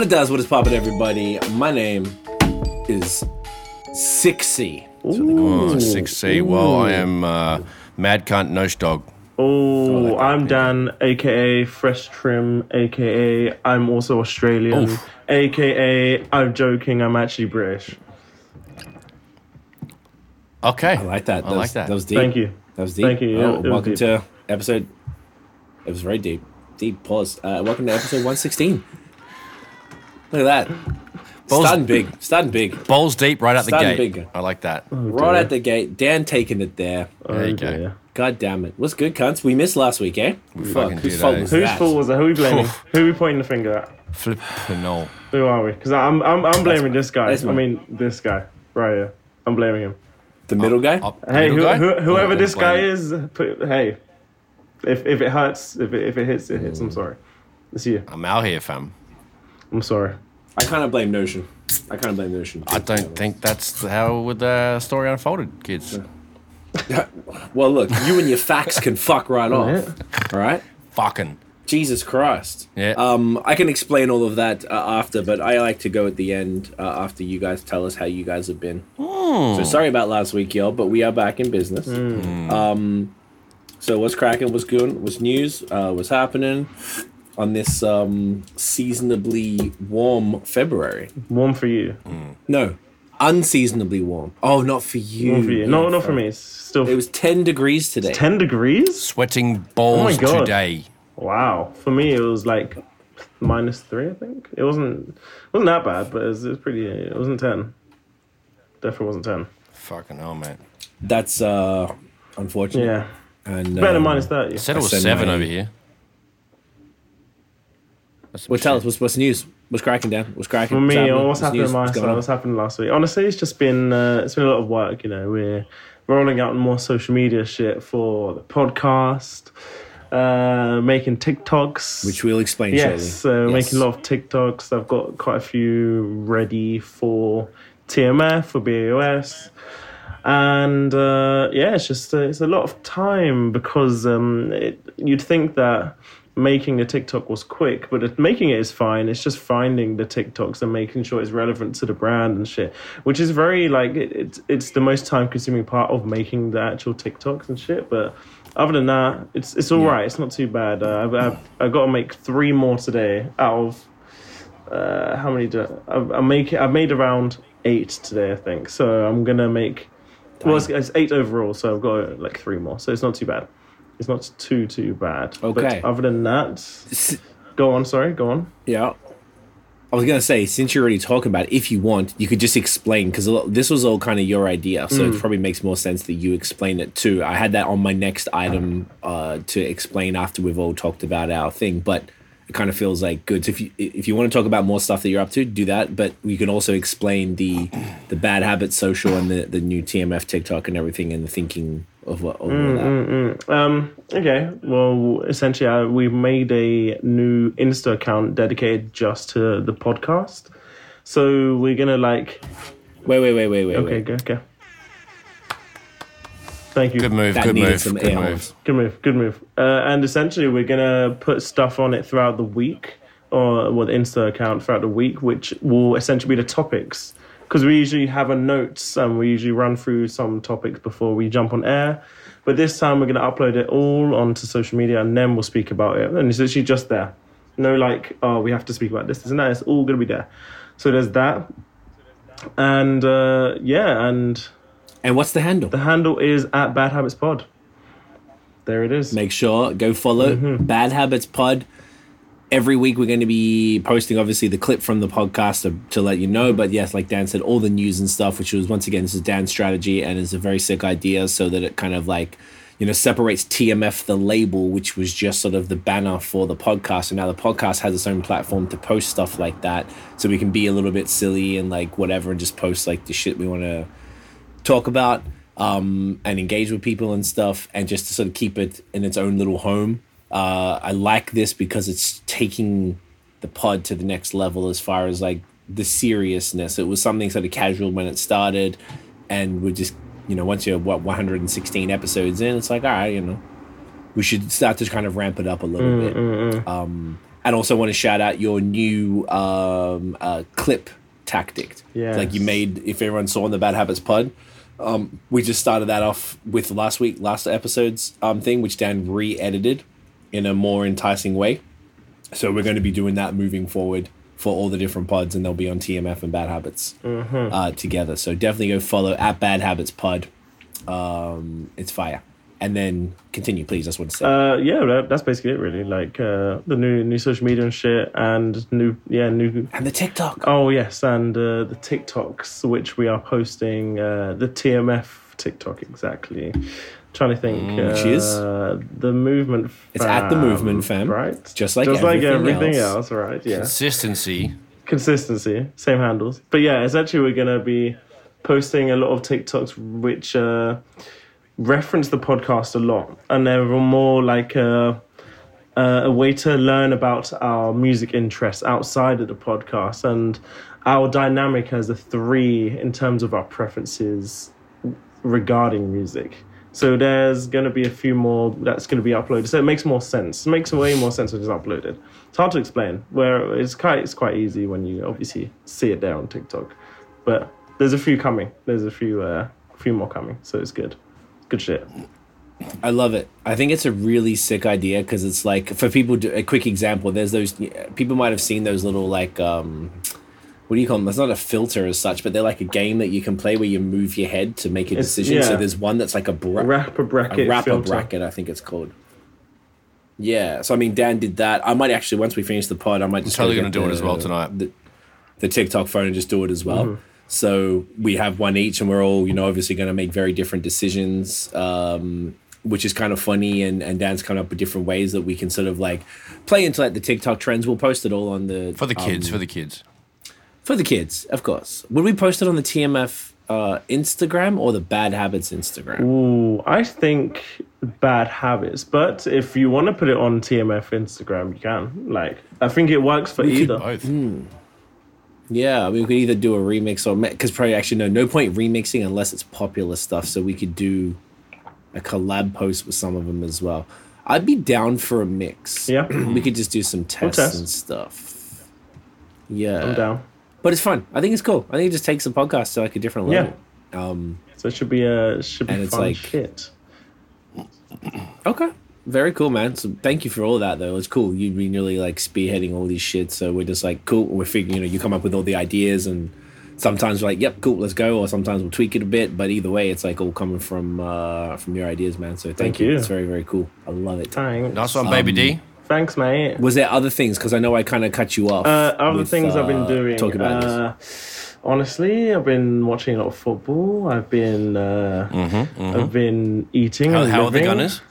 What is poppin', everybody? My name is Sixy. Oh, Sixy. Well, I am Mad Cunt nosh Dog. Oh, I'm Dan, aka Fresh Trim, aka I'm also Australian, oof, aka I'm joking, I'm actually British. Okay. I like that. That was deep. Thank you. That was deep. Thank you. Oh, welcome to episode... It was very deep. Deep pause. Welcome to episode 116. Look at that. Starting big. Balls deep right out the gate. Big. I like that. Oh, right out the gate. Dan taking it there. Oh, there you go. Dear. God damn it. What's good, cunts? We missed last week, eh? Whose fault was it? Who are we blaming? Who are we pointing the finger at? Flipanol. Who are we? Because I'm blaming this guy. This guy. Right here. I'm blaming him. The middle guy? Whoever this guy is, if it hurts, if it hits, it hits. I'm sorry. It's you. I'm out here, fam. I'm sorry. I kind of blame Notion. I don't think that's how the story unfolded, kids. Yeah. Well, look, you and your facts can fuck right off. All right? Fucking. Jesus Christ. Yeah. I can explain all of that after, but I like to go at the end after you guys tell us how you guys have been. So sorry about last week, y'all, but we are back in business. So what's cracking? What's good? What's news? What's happening on this seasonably warm February? Warm for you? No, unseasonably warm. Oh, not for you. Warm for you. No, not for me. It's still. It was 10 degrees today. It's 10 degrees? Sweating balls today. Wow. For me, it was like -3, I think. It wasn't that bad, but it was pretty. It wasn't 10. Definitely wasn't 10. Fucking hell, man. That's unfortunate. Yeah. And, better than -30. I said it was 7 over here. Well, tell us what's news. What's cracking, Dan? What's cracking? For me, what's happening last week? What's happened last week? Honestly, it's just been a lot of work. You know, we're rolling out more social media shit for the podcast, making TikToks, which we'll explain shortly. Yes, making a lot of TikToks. I've got quite a few ready for TMF, for BAOS. And it's just it's a lot of time because you'd think that making the TikTok was quick, but making it is fine. It's just finding the TikToks and making sure it's relevant to the brand and shit, which is very it's the most time consuming part of making the actual TikToks and shit. But other than that, it's all right. It's not too bad. I've got to make 3 more today out of how many do I've made around 8 today, I think. So I'm gonna make. Well, it's 8 overall, so I've got like 3 more. So it's not too bad. It's not too bad. Okay. But other than that, go on. Yeah. I was going to say, since you're already talking about it, if you want, you could just explain, because this was all kind of your idea, so it probably makes more sense that you explain it too. I had that on my next item to explain after we've all talked about our thing, but it kind of feels like good. So if you want to talk about more stuff that you're up to, do that. But we can also explain the Bad Habits social and the new TMF TikTok and everything and the thinking of that. Okay. Well, essentially, we made a new Insta account dedicated just to the podcast. So we're going to like... Wait. Okay, go. Okay. Thank you. Good move. And essentially, we're going to put stuff on it throughout the week, the Insta account throughout the week, which will essentially be the topics. Because we usually have a notes and we usually run through some topics before we jump on air. But this time, we're going to upload it all onto social media and then we'll speak about it. And it's actually just there. No, we have to speak about this and that. It's all going to be there. So there's that. And, And what's the handle? The handle is at Bad Habits Pod. There it is. Make sure, go follow Bad Habits Pod. Every week we're going to be posting, obviously, the clip from the podcast to let you know. But yes, like Dan said, all the news and stuff, which was, once again, this is Dan's strategy and is a very sick idea so that it kind of separates TMF, the label, which was just sort of the banner for the podcast. And now the podcast has its own platform to post stuff like that. So we can be a little bit silly and whatever and just post the shit we want to talk about and engage with people and stuff, and just to sort of keep it in its own little home. I like this because it's taking the pod to the next level as far as the seriousness. It was something sort of casual when it started, and we're just, once you're 116 episodes in, it's all right, we should start to kind of ramp it up a little bit. And also want to shout out your new clip tactic. Yeah. Like you made, if everyone saw in the Bad Habits Pod, we just started that off with last episode's thing, which Dan re-edited in a more enticing way. So we're going to be doing that moving forward for all the different pods, and they'll be on TMF and Bad Habits together. So definitely go follow at Bad Habits Pod. It's fire. And then continue, please. That's what I said. Yeah, that's basically it, really. Like the new social media and shit, and new and the TikTok. Oh yes, and the TikToks, which we are posting the TMF TikTok exactly. I'm trying to think, which is the Movement Fam. It's at the Movement Fam, right? Just like everything else, right? Yeah. Consistency. Same handles, but yeah, it's actually we're gonna be posting a lot of TikToks which. Reference the podcast a lot, and they're more like a way to learn about our music interests outside of the podcast and our dynamic as a three in terms of our preferences regarding music. So there's going to be a few more that's going to be uploaded. So it makes more sense. It makes way more sense when it's uploaded. It's hard to explain. Where it's quite easy when you obviously see it there on TikTok. But there's a few coming. There's a few more coming. So it's good. Good shit. I love it. I think it's a really sick idea because it's like, for people, a quick example, there's those, people might have seen those little like, what do you call them? That's not a filter as such, but they're like a game that you can play where you move your head to make a decision. Yeah. So there's one that's like a rapper bracket, I think it's called. Yeah. So, I mean, Dan did that. I might actually, once we finish the pod, I might just... I'm totally going to do it as well tonight. The TikTok phone and just do it as well. Mm-hmm. So we have one each, and we're all, obviously going to make very different decisions, which is kind of funny. And Dan's come up with different ways that we can sort of like play into like the TikTok trends. We'll post it all on the for the kids, of course. Would we post it on the TMF Instagram or the Bad Habits Instagram? Ooh, I think Bad Habits. But if you want to put it on TMF Instagram, you can. Like, I think it works for either. Both. Mm. Yeah, we could either do a remix or... Because probably actually, no point remixing unless it's popular stuff. So we could do a collab post with some of them as well. I'd be down for a mix. Yeah. We could just do some tests and stuff. Yeah. I'm down. But it's fun. I think it's cool. I think it just takes the podcast to like a different level. Yeah. So it should be fun like, shit. Okay. Very cool, man. So thank you for all that, though. It's cool. You've been really like spearheading all this shit. So we're just like, cool. We're figuring, you come up with all the ideas, and sometimes we're like, yep, cool, let's go. Or sometimes we'll tweak it a bit. But either way, it's like all coming from your ideas, man. So thank you. It's very, very cool. I love it. Thanks. Nice one, baby D. Thanks, mate. Was there other things? Because I know I kind of cut you off. Other things I've been doing. Talking about this. Honestly, I've been watching a lot of football. I've been I've been eating. How are the Gunners?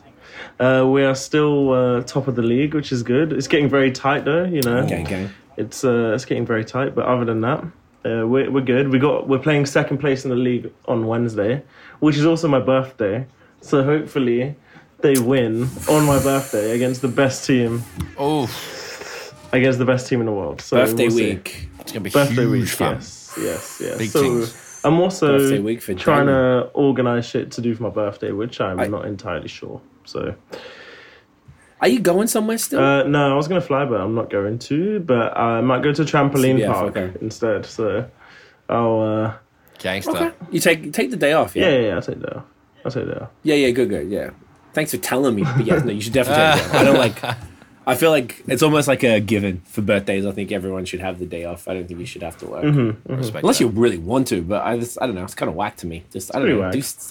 We are still top of the league, which is good. It's getting very tight, though. Okay. It's getting very tight. But other than that, we're good. We're playing second place in the league on Wednesday, which is also my birthday. So hopefully, they win on my birthday against the best team. Oh, against the best team in the world. So birthday week. It's gonna be huge fun. Yes. Big teams. I'm also trying to organise shit to do for my birthday, which I'm not entirely sure. So, are you going somewhere still? No, I was going to fly, but I'm not going to. But I might go to Trampoline Park instead. So, I'll... Gangster. Okay. You take the day off, yeah? Yeah, I'll take the day off. Yeah, good, yeah. Thanks for telling me. But yeah, no, you should definitely take the day off. I feel like it's almost like a given for birthdays. I think everyone should have the day off. I don't think you should have to work, unless you really want to. But I don't know. It's kind of whack to me. Just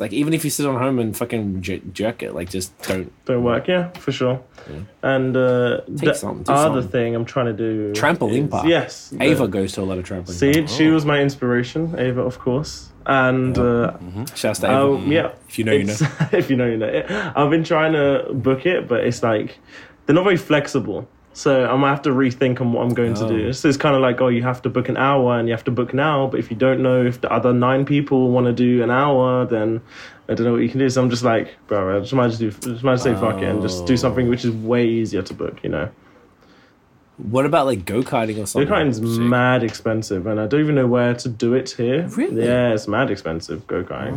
like even if you sit on home and fucking jerk it, like just don't work. Yeah, for sure. Yeah. And the other thing I'm trying to do, Trampoline Park. Yes, Ava goes to a lot of trampoline. She was my inspiration, Ava, of course. And shouts to Ava. Yeah, if you know, if you know, you know. I've been trying to book it, but it's like. They're not very flexible, so I'm going to have to rethink on what I'm going to do. So it's kind of like, you have to book an hour and you have to book now, but if you don't know if the other 9 people want to do an hour, then I don't know what you can do. So I'm just like, bro, I just might just say fuck it and just do something which is way easier to book, What about like go-karting or something? Go-karting's mad expensive, and I don't even know where to do it here. Really? Yeah, it's mad expensive, go-karting.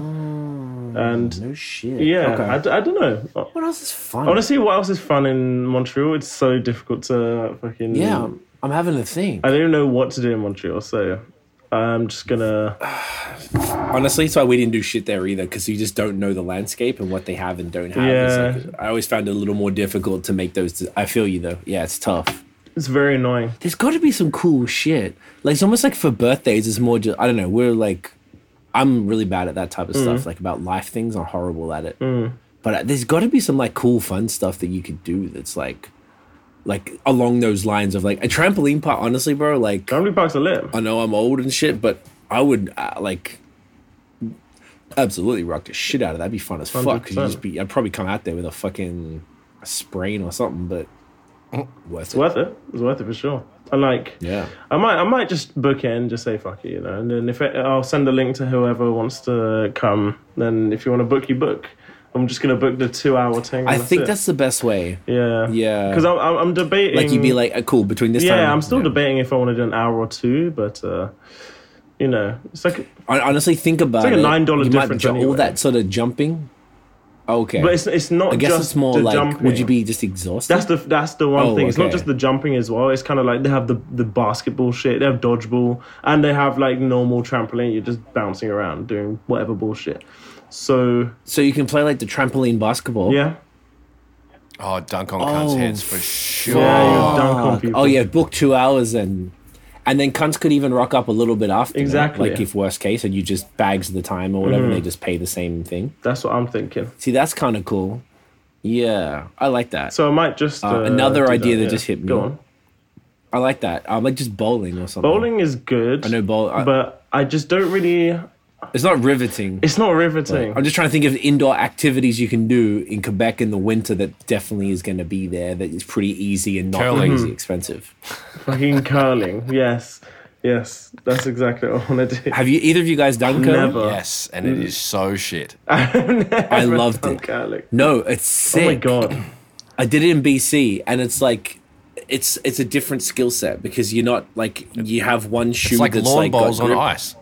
Oh, and no shit. Yeah, okay. I don't know. What else is fun? Honestly, what else is fun in Montreal? It's so difficult to fucking... Yeah, I'm having a thing. I don't know what to do in Montreal, so I'm just going to... Honestly, it's why we didn't do shit there either, because you just don't know the landscape and what they have and don't have. Yeah. It's like, I always found it a little more difficult to make those... I feel you, though. Yeah, it's tough. It's very annoying. There's got to be some cool shit. Like, it's almost like for birthdays, it's more just, I don't know, we're like, I'm really bad at that type of stuff. Like, about life things, I'm horrible at it. But there's got to be some, like, cool, fun stuff that you could do that's, like along those lines of, like, a trampoline park, honestly, bro. Like, trampoline parks are lit. I know I'm old and shit, but I would, like... absolutely rock the shit out of that. That'd be fun as 100%. Fuck. 'Cause you'd just be, I'd probably come out there with a fucking sprain or something, but... Worth it. It's worth it for sure. And like, yeah, I might just book it and just say fuck it, you know. And then if I'll send a link to whoever wants to come. Then if you want to book, you book. I'm just gonna book the 2 hour thing. I think that's the best way. Yeah. Because I'm debating. Like you'd be like, cool between this time. Yeah, I'm still debating if I want to do an hour or two, but you know, it's like. I honestly think about it. It's like a $9 difference. Anyway. All that sort of jumping. Okay, but it's not. I guess just it's more the like. Jumping. Would you be just exhausted? That's the one thing. It's not just the jumping as well. It's kind of like they have the basketball shit. They have dodgeball, and they have like normal trampoline. You're just bouncing around doing whatever bullshit. So you can play like the trampoline basketball. Yeah. Oh, dunk on cunts' heads for sure. Yeah, dunk on people. Oh yeah, book 2 hours and then cunts could even rock up a little bit after. Exactly. Like if worst case, and you just bags the time or whatever, they just pay the same thing. That's what I'm thinking. See, that's kind of cool. Yeah, I like that. So I might just... another idea that just hit me. Go on. I like that. Like just bowling or something. Bowling is good. I know bowling. But I just don't really... It's not riveting. It's not riveting. I'm just trying to think of indoor activities you can do in Quebec in the winter that definitely is going to be there, that is pretty easy and not crazy expensive. Fucking curling, yes. Yes, that's exactly what I want to do. Have you either of you guys done curling? Never. Yes, and it is so shit. I loved it. Curling. No, it's sick. Oh my God. I did it in BC, and it's like... It's a different skill set because you're not like... You have one shoe that's like... It's like lawn bowls on ice.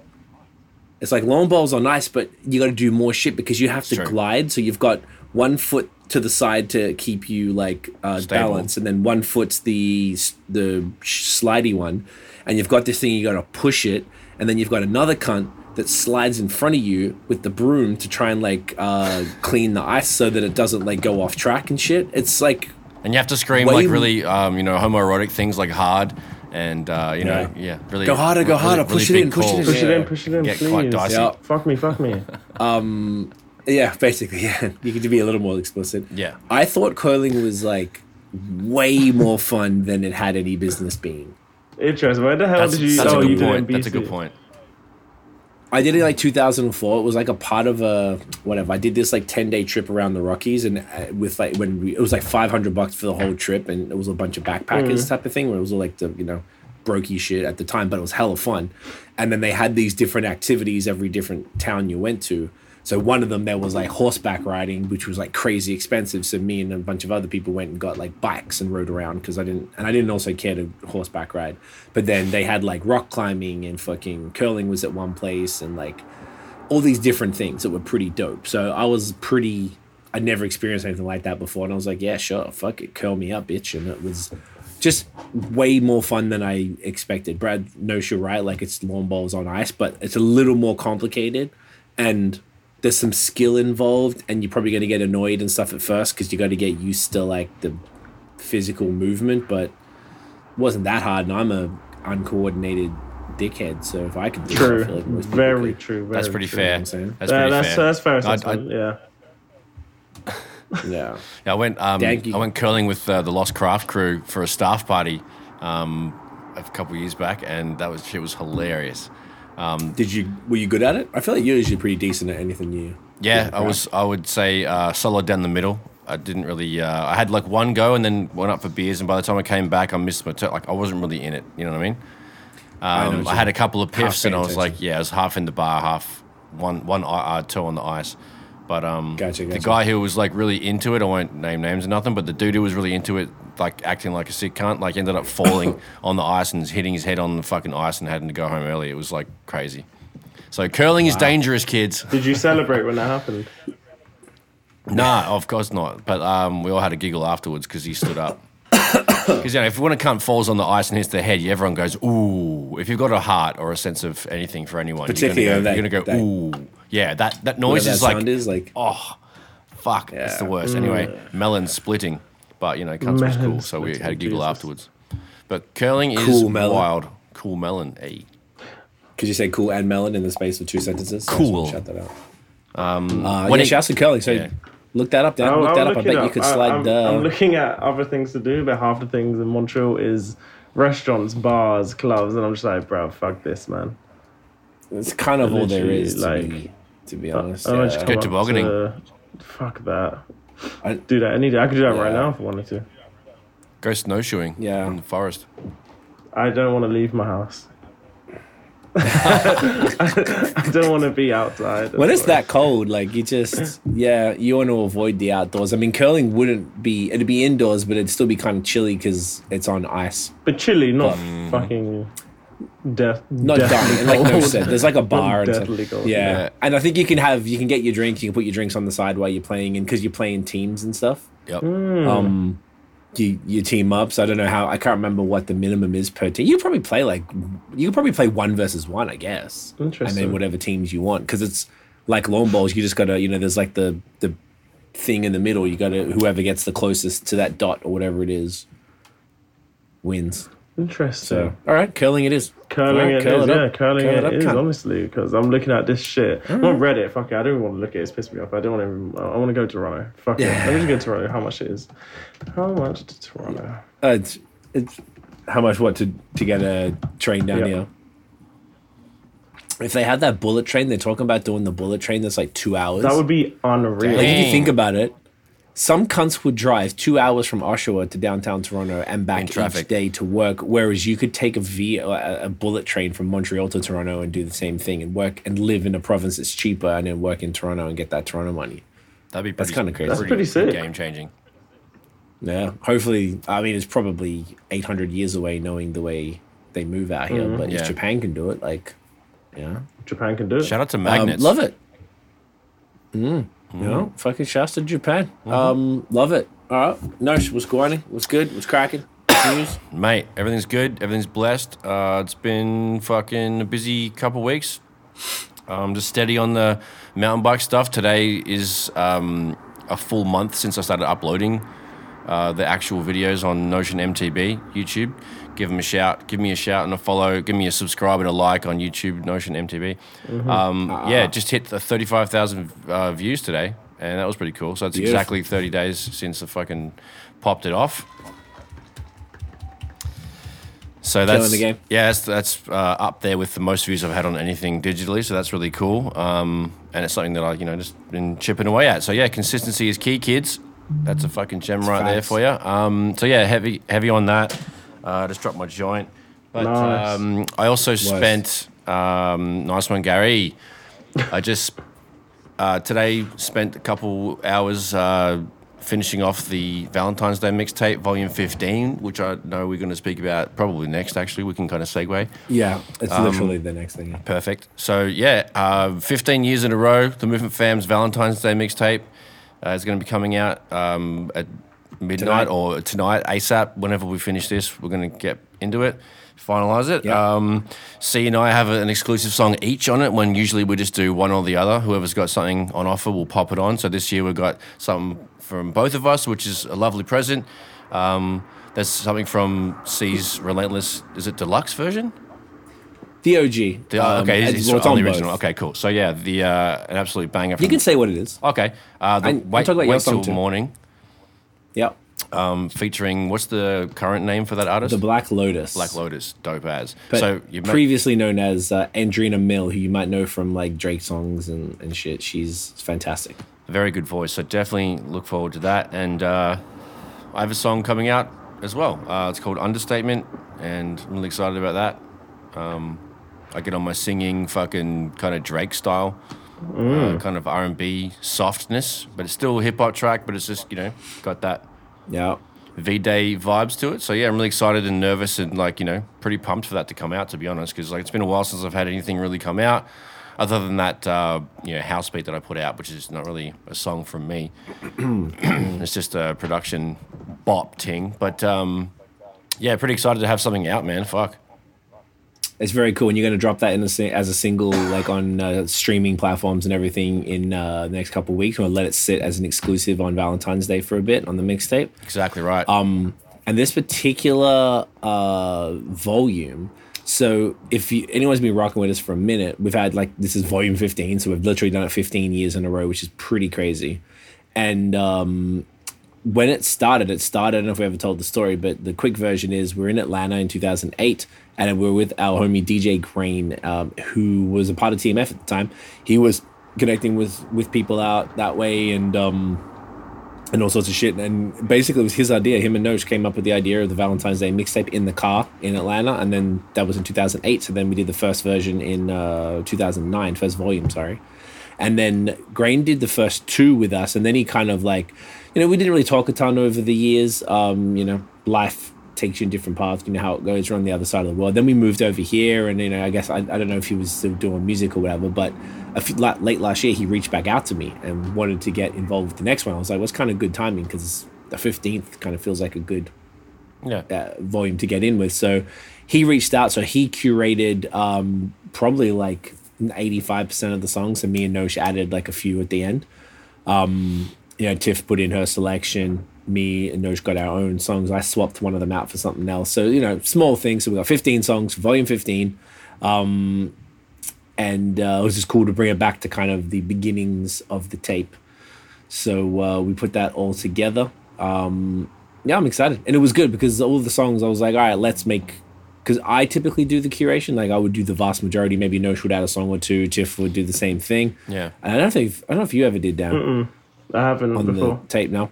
It's like long balls are nice, but you got to do more shit because you have to glide. So you've got 1 foot to the side to keep you like balanced, and then 1 foot's the slidey one, and you've got this thing you got to push it, and then you've got another cunt that slides in front of you with the broom to try and like clean the ice so that it doesn't like go off track and shit. It's like, and you have to scream like really you know, homoerotic things like hard. And, you know, really... Go harder, really push it in. Get please. Quite dicey. Yeah. Fuck me. Yeah, basically, yeah. You could be a little more explicit. Yeah. I thought curling was, like, way more fun than it had any business being. Interesting. Where the hell did you... That's a good point. That's a good point. I did it, like, 2004. It was, like, a part of a... Whatever. I did this, like, 10-day trip around the Rockies, and with, like, when we... It was, like, $500 for the whole trip, and it was a bunch of backpackers type of thing, where it was all, like, the, you know, brokey shit at the time, but it was hella fun. And then they had these different activities every different town you went to. So one of them, there was, like, horseback riding, which was, like, crazy expensive. So me and a bunch of other people went and got, like, bikes and rode around, because I didn't also care to horseback ride. But then they had, like, rock climbing and fucking curling was at one place, and, like, all these different things that were pretty dope. So I'd never experienced anything like that before. And I was like, yeah, sure, fuck it, curl me up, bitch. And it was just way more fun than I expected. Brad knows you're right, like, it's lawn bowls on ice, but it's a little more complicated, and... There's some skill involved, and you're probably going to get annoyed and stuff at first because you got to get used to like the physical movement, but it wasn't that hard, and I'm a uncoordinated dickhead, so if I could do it, I feel like most people could. True. Very that's pretty true, fair. That's fair. Yeah. Yeah. Yeah. I went curling with the Lost Craft crew for a staff party a couple years back, and shit was hilarious. Were you good at it? I feel like you're usually pretty decent at anything new. Yeah, I was. I would say solid down the middle. I didn't really. I had like one go and then went up for beers, and by the time I came back, I missed my turn. Like I wasn't really in it. You know what I mean? I had a couple of piffs, and I was like, I was half in the bar, half two on the ice. But gotcha. The guy who was like really into it, I won't name names or nothing, but the dude who was really into it like acting like a sick cunt, like ended up falling on the ice and hitting his head on the fucking ice and having to go home early. It was like crazy. So curling is dangerous, kids. Did you celebrate when that happened? Nah, of course not. But we all had a giggle afterwards because he stood up. Because you know, if when a cunt falls on the ice and hits their head, everyone goes ooh. If you've got a heart or a sense of anything for anyone, particularly you're gonna go ooh. Yeah, that noise is, that like, is like oh fuck, yeah. It's the worst. Anyway, melon splitting, but you know, cunts was cool, so we had a giggle afterwards. But curling is melon. Wild, cool melon. Hey. Could you say cool and melon in the space of two sentences? Cool. So shut that out. When it shouts to curling, so. Yeah. Look that up, Dan. Look that up. I bet you could slide the... I'm looking at other things to do, but half the things in Montreal is restaurants, bars, clubs, and I'm just like, bro, fuck this, man. It's kind of all there is, to be honest. Yeah. Just go tobogganing. Fuck that. I'd do that any day. I could do that right now if I wanted to. Go snowshoeing in the forest. I don't want to leave my house. I don't want to be outside. When it's that cold, like you just, you want to avoid the outdoors. I mean, curling wouldn't be, it'd be indoors, but it'd still be kind of chilly because it's on ice. But chilly, not fucking death. Not dying, like no said. There's like a bar and stuff. Cold. Yeah. And I think you can get your drink, you can put your drinks on the side while you're playing, and because you're playing teams and stuff. Yep. You team up, so I don't know how, I can't remember what the minimum is per team. You could probably play 1 versus 1, I guess. Interesting. And then whatever teams you want, because it's like lawn bowls. You just gotta, there's like the thing in the middle. You gotta, whoever gets the closest to that dot or whatever it is wins. Interesting. So, all right, curling it is. Curling it is, honestly, because I'm looking at this shit. I'm on Reddit, fuck it, I don't even want to look at it, it's pissed me off. I want to go to Toronto. Fuck it, let me just go to Toronto, how much it is. How much to Toronto? It's how much what to get a train down here? If they had that bullet train, they're talking about doing the bullet train that's like 2 hours. That would be unreal. Like, if you think about it, some cunts would drive 2 hours from Oshawa to downtown Toronto and back each day to work, whereas you could take a bullet train from Montreal to Toronto and do the same thing and work and live in a province that's cheaper and then work in Toronto and get that Toronto money. That's kind of crazy. That's pretty sick. Game-changing. Yeah. Hopefully, I mean, it's probably 800 years away knowing the way they move out here, but if Japan can do it, Japan can do it. Shout out to Magnets. Love it. No, fucking shouts to Japan. Love it. All right, Nosh, what's going on? What's good? What's cracking? News, mate. Everything's good. Everything's blessed. It's been fucking a busy couple weeks. Just steady on the mountain bike stuff. Today is a full month since I started uploading the actual videos on Notion MTB YouTube. Give them a shout. Give me a shout and a follow. Give me a subscribe and a like on YouTube, Notion MTB. Just hit the 35,000 views today, and that was pretty cool. So it's exactly 30 days since I fucking popped it off. So that's the game. Yeah, that's up there with the most views I've had on anything digitally. So that's really cool, and it's something that I just been chipping away at. So yeah, consistency is key, kids. That's a fucking gem there for you. So yeah, heavy on that. Just dropped my joint. But nice. I also spent... nice one, Gary. I just... today spent a couple hours finishing off the Valentine's Day mixtape, volume 15, which I know we're going to speak about probably next, actually. We can kind of segue. Yeah, it's literally the next thing. Perfect. So, 15 years in a row, The Movement Fam's Valentine's Day mixtape is going to be coming out at... midnight or tonight, ASAP. Whenever we finish this, we're going to get into it, finalize it. Yep. C and I have an exclusive song each on it, when usually we just do one or the other. Whoever's got something on offer will pop it on. So this year we've got something from both of us, which is a lovely present. There's something from C's Relentless. Is it deluxe version? The OG. Okay, it's on the original. Both. Okay, cool. So yeah, an absolute banger. You can say what it is. Okay. Wait till morning. Yep. Featuring, what's the current name for that artist? The Black Lotus. Black Lotus, dope as. But so previously known as Andrina Mill, who you might know from like Drake songs and shit. She's fantastic. Very good voice. So definitely look forward to that. And I have a song coming out as well. It's called Understatement, and I'm really excited about that. I get on my singing fucking kind of Drake style. Kind of R&B softness, but it's still a hip hop track, but it's just got that. Yeah. V-Day vibes to it. So yeah, I'm really excited and nervous and like, you know, pretty pumped for that to come out, to be honest, because like it's been a while since I've had anything really come out other than that, you know, house beat that I put out, which is not really a song from me. It's just a production bop ting. But yeah, pretty excited to have something out, man. Fuck. It's very cool, and you're going to drop that in as a single, like on streaming platforms and everything in the next couple of weeks. We'll let it sit as an exclusive on Valentine's Day for a bit on the mixtape. Exactly right. And this particular volume, so if you, anyone's been rocking with us for a minute, we've had like, this is volume 15, so we've literally done it 15 years in a row, which is pretty crazy. And when it started, I don't know if we ever told the story, but the quick version is we're in Atlanta in 2008, and we were with our homie DJ Green, who was a part of TMF at the time. He was connecting with people out that way and all sorts of shit. And basically it was his idea. Him and Nosh came up with the idea of the Valentine's Day mixtape in the car in Atlanta. And then that was in 2008. So then we did the first version in 2009, first volume, sorry. And then Grain did the first two with us. And then he kind of like, you know, we didn't really talk a ton over the years. You know, life takes you in different paths, you know how it goes. You're on the other side of the world. Then we moved over here, and you know, I guess I don't know if he was still doing music or whatever, but late last year he reached back out to me and wanted to get involved with the next one. I was like, well, it's kind of good timing because the 15th kind of feels like a good volume to get in with. So he reached out, so he curated probably like 85% of the songs, and me and Nosh added like a few at the end. You know, Tiff put in her selection. Me and Nosh got our own songs. I swapped one of them out for something else. So, you know, small things. So we got 15 songs, volume 15. It was just cool to bring it back to kind of the beginnings of the tape. So we put that all together. Yeah, I'm excited. And it was good because all the songs, I was like, all right, let's make... Because I typically do the curation. Like, I would do the vast majority. Maybe Nosh would add a song or two. Tiff would do the same thing. Yeah. And I don't know if you ever did, Dan. I haven't on before. On the tape now.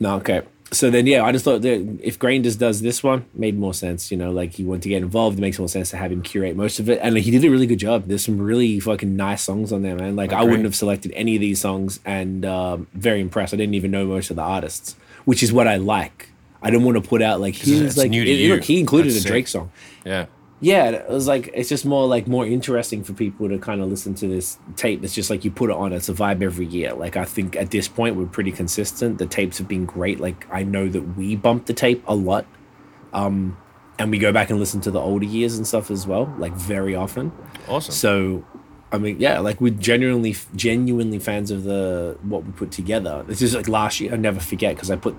No, okay. So then, yeah, I just thought that if Grain just does this one, made more sense. You know, like he wanted to get involved. It makes more sense to have him curate most of it. And like, he did a really good job. There's some really fucking nice songs on there, man. Like, I wouldn't have selected any of these songs, and very impressed. I didn't even know most of the artists, which is what I like. I didn't want to put out, like, he was like, he included a Drake song. Yeah. Yeah, it was like, it's just more like more interesting for people to kind of listen to this tape. It's just like you put it on, it's a vibe every year. Like, I think at this point we're pretty consistent. The tapes have been great. Like, I know that we bump the tape a lot, and we go back and listen to the older years and stuff as well, like very often. Awesome. So, I mean, yeah, like we're genuinely fans of what we put together. This is like last year. I never forget because I put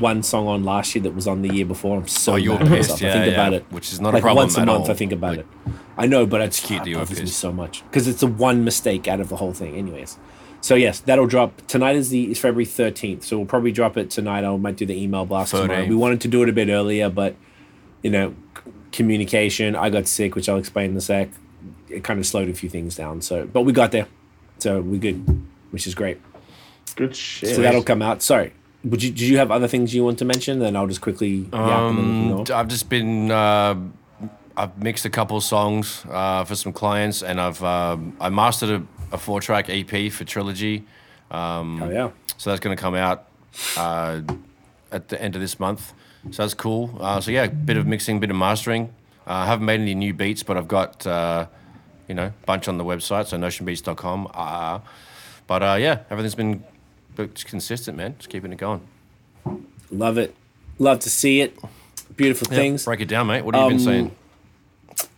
one song on last year that was on the year before. I'm so mad at myself. I think about it, which is not like a problem. Once a month, all. I think about it. I know, but it's cute. It bothers me so much because it's the one mistake out of the whole thing, anyways. So yes, that'll drop tonight. Is February 13th, so we'll probably drop it tonight. I might do the email blast tomorrow. We wanted to do it a bit earlier, but you know, communication. I got sick, which I'll explain in a sec. It kind of slowed a few things down. So, but we got there, so we're good, which is great. Good shit. So that'll come out. Sorry. Did you have other things you want to mention? Then I'll just quickly... I've just been... I've mixed a couple songs for some clients, and I mastered a 4-track EP for Trilogy. Oh, yeah. So that's going to come out at the end of this month. So that's cool. So, yeah, a bit of mixing, bit of mastering. I haven't made any new beats, but I've got, you know, a bunch on the website, so notionbeats.com. But, yeah, everything's been... But it's consistent, man. Just keeping it going. Love it. Love to see it. Beautiful things. Break it down, mate. What have you been saying?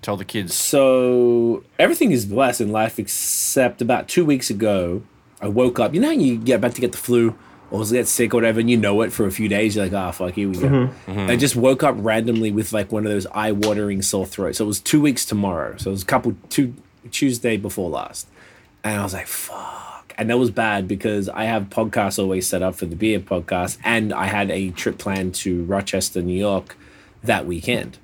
Tell the kids. So everything is blessed in life, except about 2 weeks ago, I woke up. You know how you get about to get the flu or get sick or whatever, and you know it for a few days. You're like, ah, fuck, here we go. I just woke up randomly with like one of those eye-watering sore throats. So it was 2 weeks tomorrow. So it was Tuesday before last. And I was like, fuck. And that was bad because I have podcasts always set up for the beer podcast, and I had a trip planned to Rochester, New York that weekend.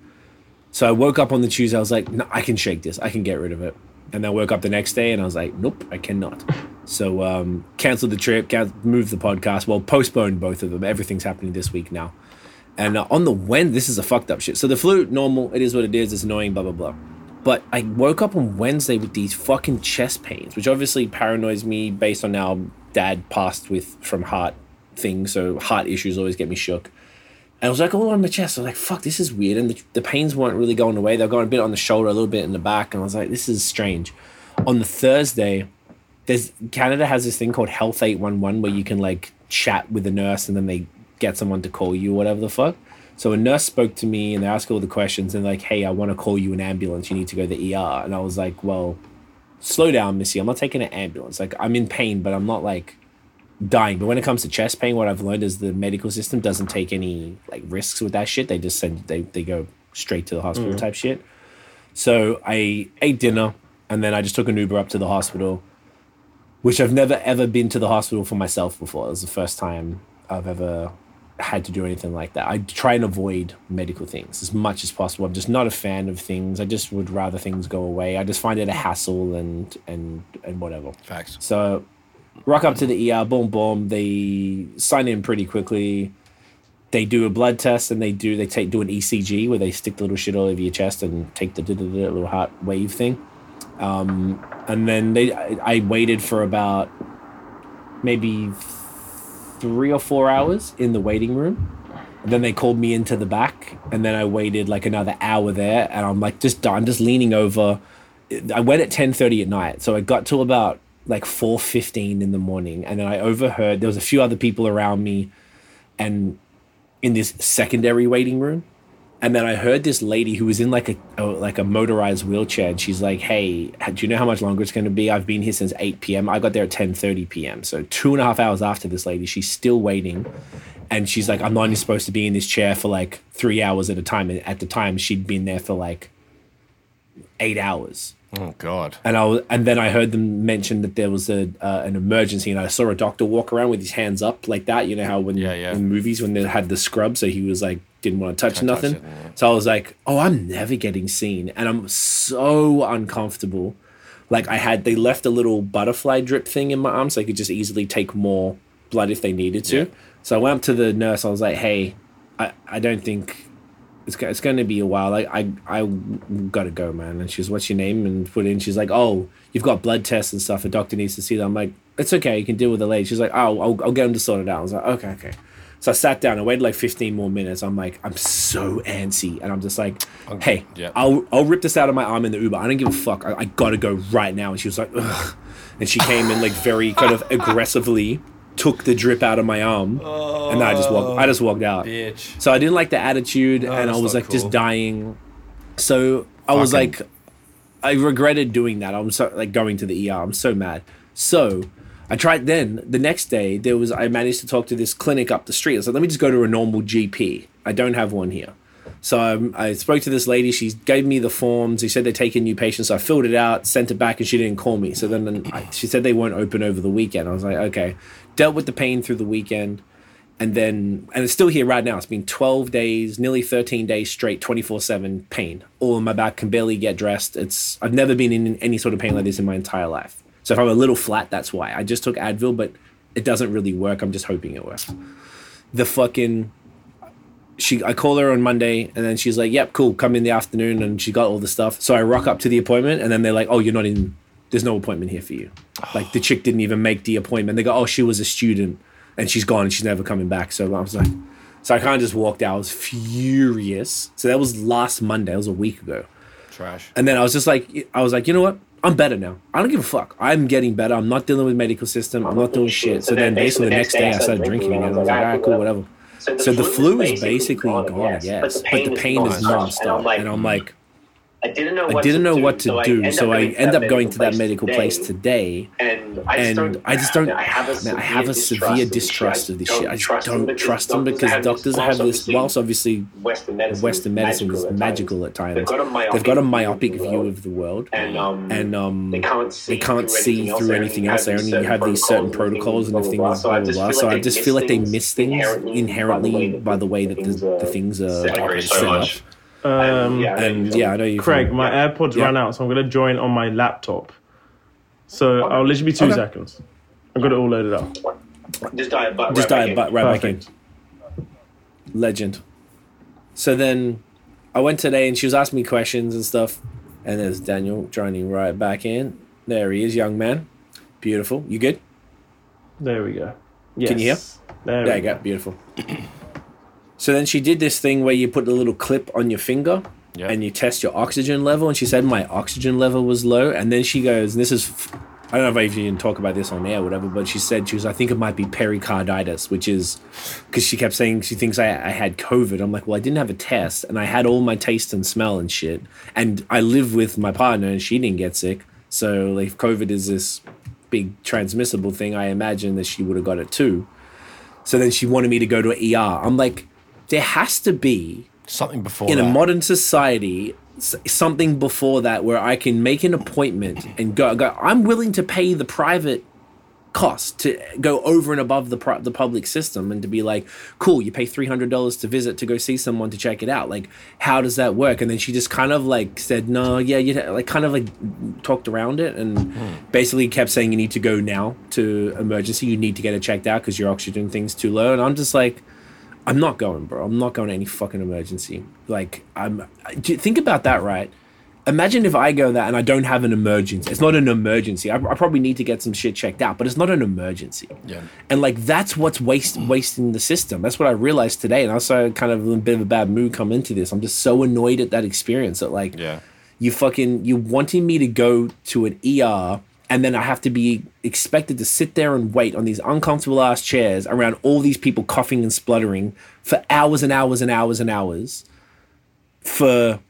So I woke up on the Tuesday. I was like, no, I can shake this. I can get rid of it. And I woke up the next day and I was like, nope, I cannot. So canceled the trip, moved the podcast. Well, postponed both of them. Everything's happening this week now. And on the Wednesday, this is a fucked up shit. So the flu, normal. It is what it is. It's annoying, blah, blah, blah. But I woke up on Wednesday with these fucking chest pains, which obviously paranoids me based on our dad passed from heart things. So heart issues always get me shook. I was like all on my chest. I was like, fuck, this is weird. And the pains weren't really going away. They were going a bit on the shoulder, a little bit in the back. And I was like, this is strange. On the Thursday, Canada has this thing called Health 811 where you can like chat with a nurse and then they get someone to call you, whatever the fuck. So a nurse spoke to me and they asked all the questions and like, hey, I want to call you an ambulance. You need to go to the ER. And I was like, well, slow down, missy. I'm not taking an ambulance. Like I'm in pain, but I'm not like dying. But when it comes to chest pain, what I've learned is the medical system doesn't take any like risks with that shit. They just send, they go straight to the hospital type shit. So I ate dinner and then I just took an Uber up to the hospital, which I've never ever been to the hospital for myself before. It was the first time I've ever had to do anything like that. I try and avoid medical things as much as possible. I'm just not a fan of things. I just would rather things go away. I just find it a hassle and whatever. Facts. So rock up to the ER, boom, boom. They sign in pretty quickly. They do a blood test and they do an ECG where they stick the little shit all over your chest and take the little heart wave thing. And then I waited for about maybe 3 or 4 hours in the waiting room. And then they called me into the back and then I waited like another hour there and I'm like just done, just leaning over. I went at 10:30 at night. So I got to about like 4:15 in the morning and then I overheard, there was a few other people around me and in this secondary waiting room. And then I heard this lady who was in like a motorized wheelchair and she's like, hey, do you know how much longer it's going to be? I've been here since 8 p.m. I got there at 10:30 p.m. So 2.5 hours after this lady, she's still waiting. And she's like, I'm not only supposed to be in this chair for like 3 hours at a time. And at the time, she'd been there for like 8 hours. Oh, God. And then I heard them mention that there was an emergency and I saw a doctor walk around with his hands up like that. You know how in movies when they had the scrub, so he was like, didn't want to touch nothing. Touch it, yeah. So I was like, oh, I'm never getting seen. And I'm so uncomfortable. Like they left a little butterfly drip thing in my arm so I could just easily take more blood if they needed to. Yeah. So I went up to the nurse. I was like, hey, I don't think it's going to be a while. I got to go, man. And she was, what's your name? And put it in. She's like, oh, you've got blood tests and stuff. A doctor needs to see that. I'm like, it's okay. You can deal with it later. She's like, oh, I'll get them to sort it out. I was like, okay. So I sat down. I waited like 15 more minutes. I'm like, I'm so antsy. And I'm just like, hey, yeah. I'll rip this out of my arm in the Uber. I don't give a fuck. I got to go right now. And she was like, ugh. And she came in like very kind of aggressively took the drip out of my arm. Oh, and I just walked out. Bitch. So I didn't like the attitude. No, and I was like cool. Just dying. So I was like, I regretted doing that. I'm so like going to the ER. I'm so mad. So I tried then, the next day, I managed to talk to this clinic up the street. I was like, let me just go to a normal GP. I don't have one here. So I spoke to this lady. She gave me the forms. She said they take in new patients. So I filled it out, sent it back, and she didn't call me. So then she said they weren't open over the weekend. I was like, okay. Dealt with the pain through the weekend. And it's still here right now. It's been 12 days, nearly 13 days straight, 24/7 pain. All in my back, can barely get dressed. I've never been in any sort of pain like this in my entire life. So if I'm a little flat, that's why. I just took Advil, but it doesn't really work. I'm just hoping it works. I call her on Monday and then she's like, yep, cool, come in the afternoon, and she got all the stuff. So I rock up to the appointment and then they're like, oh, you're not in, there's no appointment here for you. Like the chick didn't even make the appointment. They go, oh, she was a student and she's gone and she's never coming back. So I was like, so I kind of just walked out. I was furious. So that was last Monday. It was a week ago. Trash. And then I was just like, you know what? I'm better now. I don't give a fuck. I'm getting better. I'm not dealing with medical system. I'm not doing shit. So then basically the next day I started drinking again. I was like, all right, cool, whatever. So the flu is basically gone, yes. But the pain is nonstop. And I'm like, I didn't know what to do. So I end up going to that medical place today. And I just don't, I have a severe distrust of this shit. I just don't trust them because doctors have this, whilst obviously Western medicine is magical at times, they've got a myopic view of the world. And they can't see through anything else. They only have these certain protocols and the things, blah, blah, blah. So I just feel like they miss things inherently by the way that the things are set up. I know you. Craig, my AirPods ran out, so I'm gonna join on my laptop. So I'll literally be 2 seconds. I've got it all loaded up. Just dial it back in. Legend. So then, I went today, and she was asking me questions and stuff. And there's Daniel joining right back in. There he is, young man. Beautiful. You good? There we go. Yes. Can you hear? There you go. Beautiful. So then she did this thing where you put the little clip on your finger and you test your oxygen level. And she said, my oxygen level was low. And then she goes, and this is, I don't know if I even talk about this on air or whatever, but she said, I think it might be pericarditis, which is, because she kept saying she thinks I had COVID. I'm like, well, I didn't have a test and I had all my taste and smell and shit. And I live with my partner and she didn't get sick. So like, if COVID is this big transmissible thing, I imagine that she would have got it too. So then she wanted me to go to an ER. I'm like, there has to be something before in that. A modern society, something before that where I can make an appointment and go. I'm willing to pay the private cost to go over and above the public system and to be like, cool, you pay $300 to visit, to go see someone, to check it out. Like, how does that work? And then she just kind of like said, no, yeah, you know, like kind of like talked around it and basically kept saying you need to go now to emergency. You need to get it checked out because your oxygen thing's too low. And I'm just like, I'm not going, bro. I'm not going to any fucking emergency. Like, think about that, right? Imagine if I go there and I don't have an emergency. It's not an emergency. I probably need to get some shit checked out, but it's not an emergency. Yeah. And like, that's what's wasting the system. That's what I realized today. And I was kind of in a bit of a bad mood come into this. I'm just so annoyed at that experience that like, you wanting me to go to an ER and then I have to be expected to sit there and wait on these uncomfortable ass chairs around all these people coughing and spluttering for hours and hours and hours and hours for...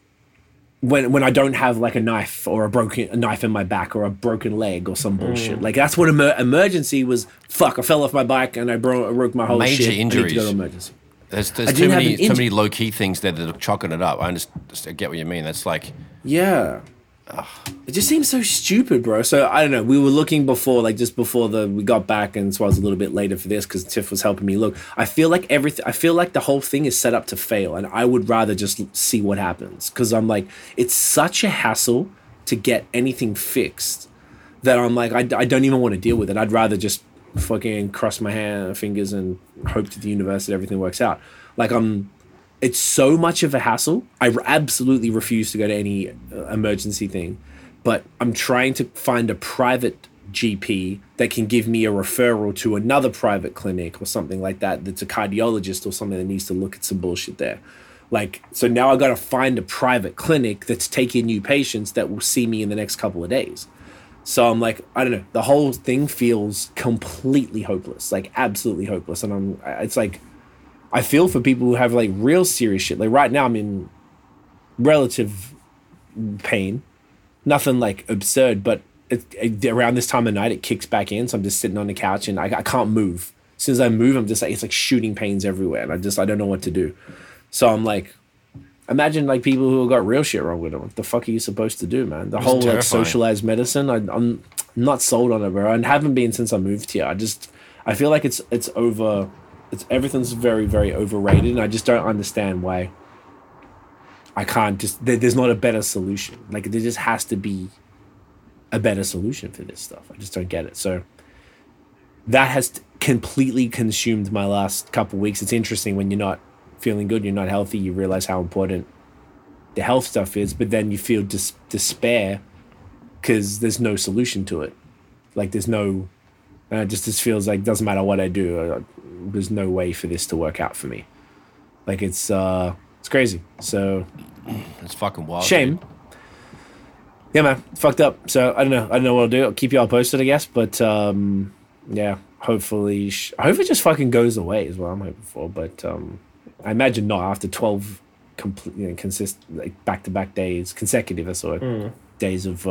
When I don't have like a knife or a knife in my back or a broken leg or some bullshit. Like that's what emergency was. Fuck, I fell off my bike and I broke my whole shit. Major injuries. I need to go to emergency. There's too many low key things there that are chalking it up. I just get what you mean. That's like it just seems so stupid, bro. So I don't know. We were looking before we got back, and so I was a little bit later for this because Tiff was helping me look. I feel like the whole thing is set up to fail, and I would rather just see what happens because I'm like, it's such a hassle to get anything fixed that I'm like, I don't even want to deal with it. I'd rather just fucking cross my fingers and hope to the universe that everything works out. Like it's so much of a hassle. I absolutely refuse to go to any emergency thing, but I'm trying to find a private GP that can give me a referral to another private clinic or something like that. That's a cardiologist or something that needs to look at some bullshit there. Like, so now I got to find a private clinic that's taking new patients that will see me in the next couple of days. So I'm like, I don't know. The whole thing feels completely hopeless, like absolutely hopeless. And it's like, I feel for people who have like real serious shit. Like right now I'm in relative pain, nothing like absurd, but around this time of night it kicks back in. So I'm just sitting on the couch and I can't move. As soon as I move, I'm just like, it's like shooting pains everywhere. And I don't know what to do. So I'm like, imagine like people who have got real shit wrong with them. What the fuck are you supposed to do, man? The whole like socialized medicine, I'm not sold on it, bro. And haven't been since I moved here. I feel like it's over. Everything's very, very overrated, and I just don't understand why I can't there's not a better solution. Like, there just has to be a better solution for this stuff. I just don't get it. So that has completely consumed my last couple of weeks. It's interesting when you're not feeling good, you're not healthy, you realize how important the health stuff is, but then you feel despair because there's no solution to it. Like, there's no... And it just feels like it doesn't matter what I do. There's no way for this to work out for me. Like, it's crazy. So it's fucking wild. Shame. Dude. Yeah, man. It's fucked up. So I don't know what I'll do. I'll keep you all posted, I guess. But yeah, hopefully, I hope it just fucking goes away is what I'm hoping for. But I imagine not after 12 consecutive days of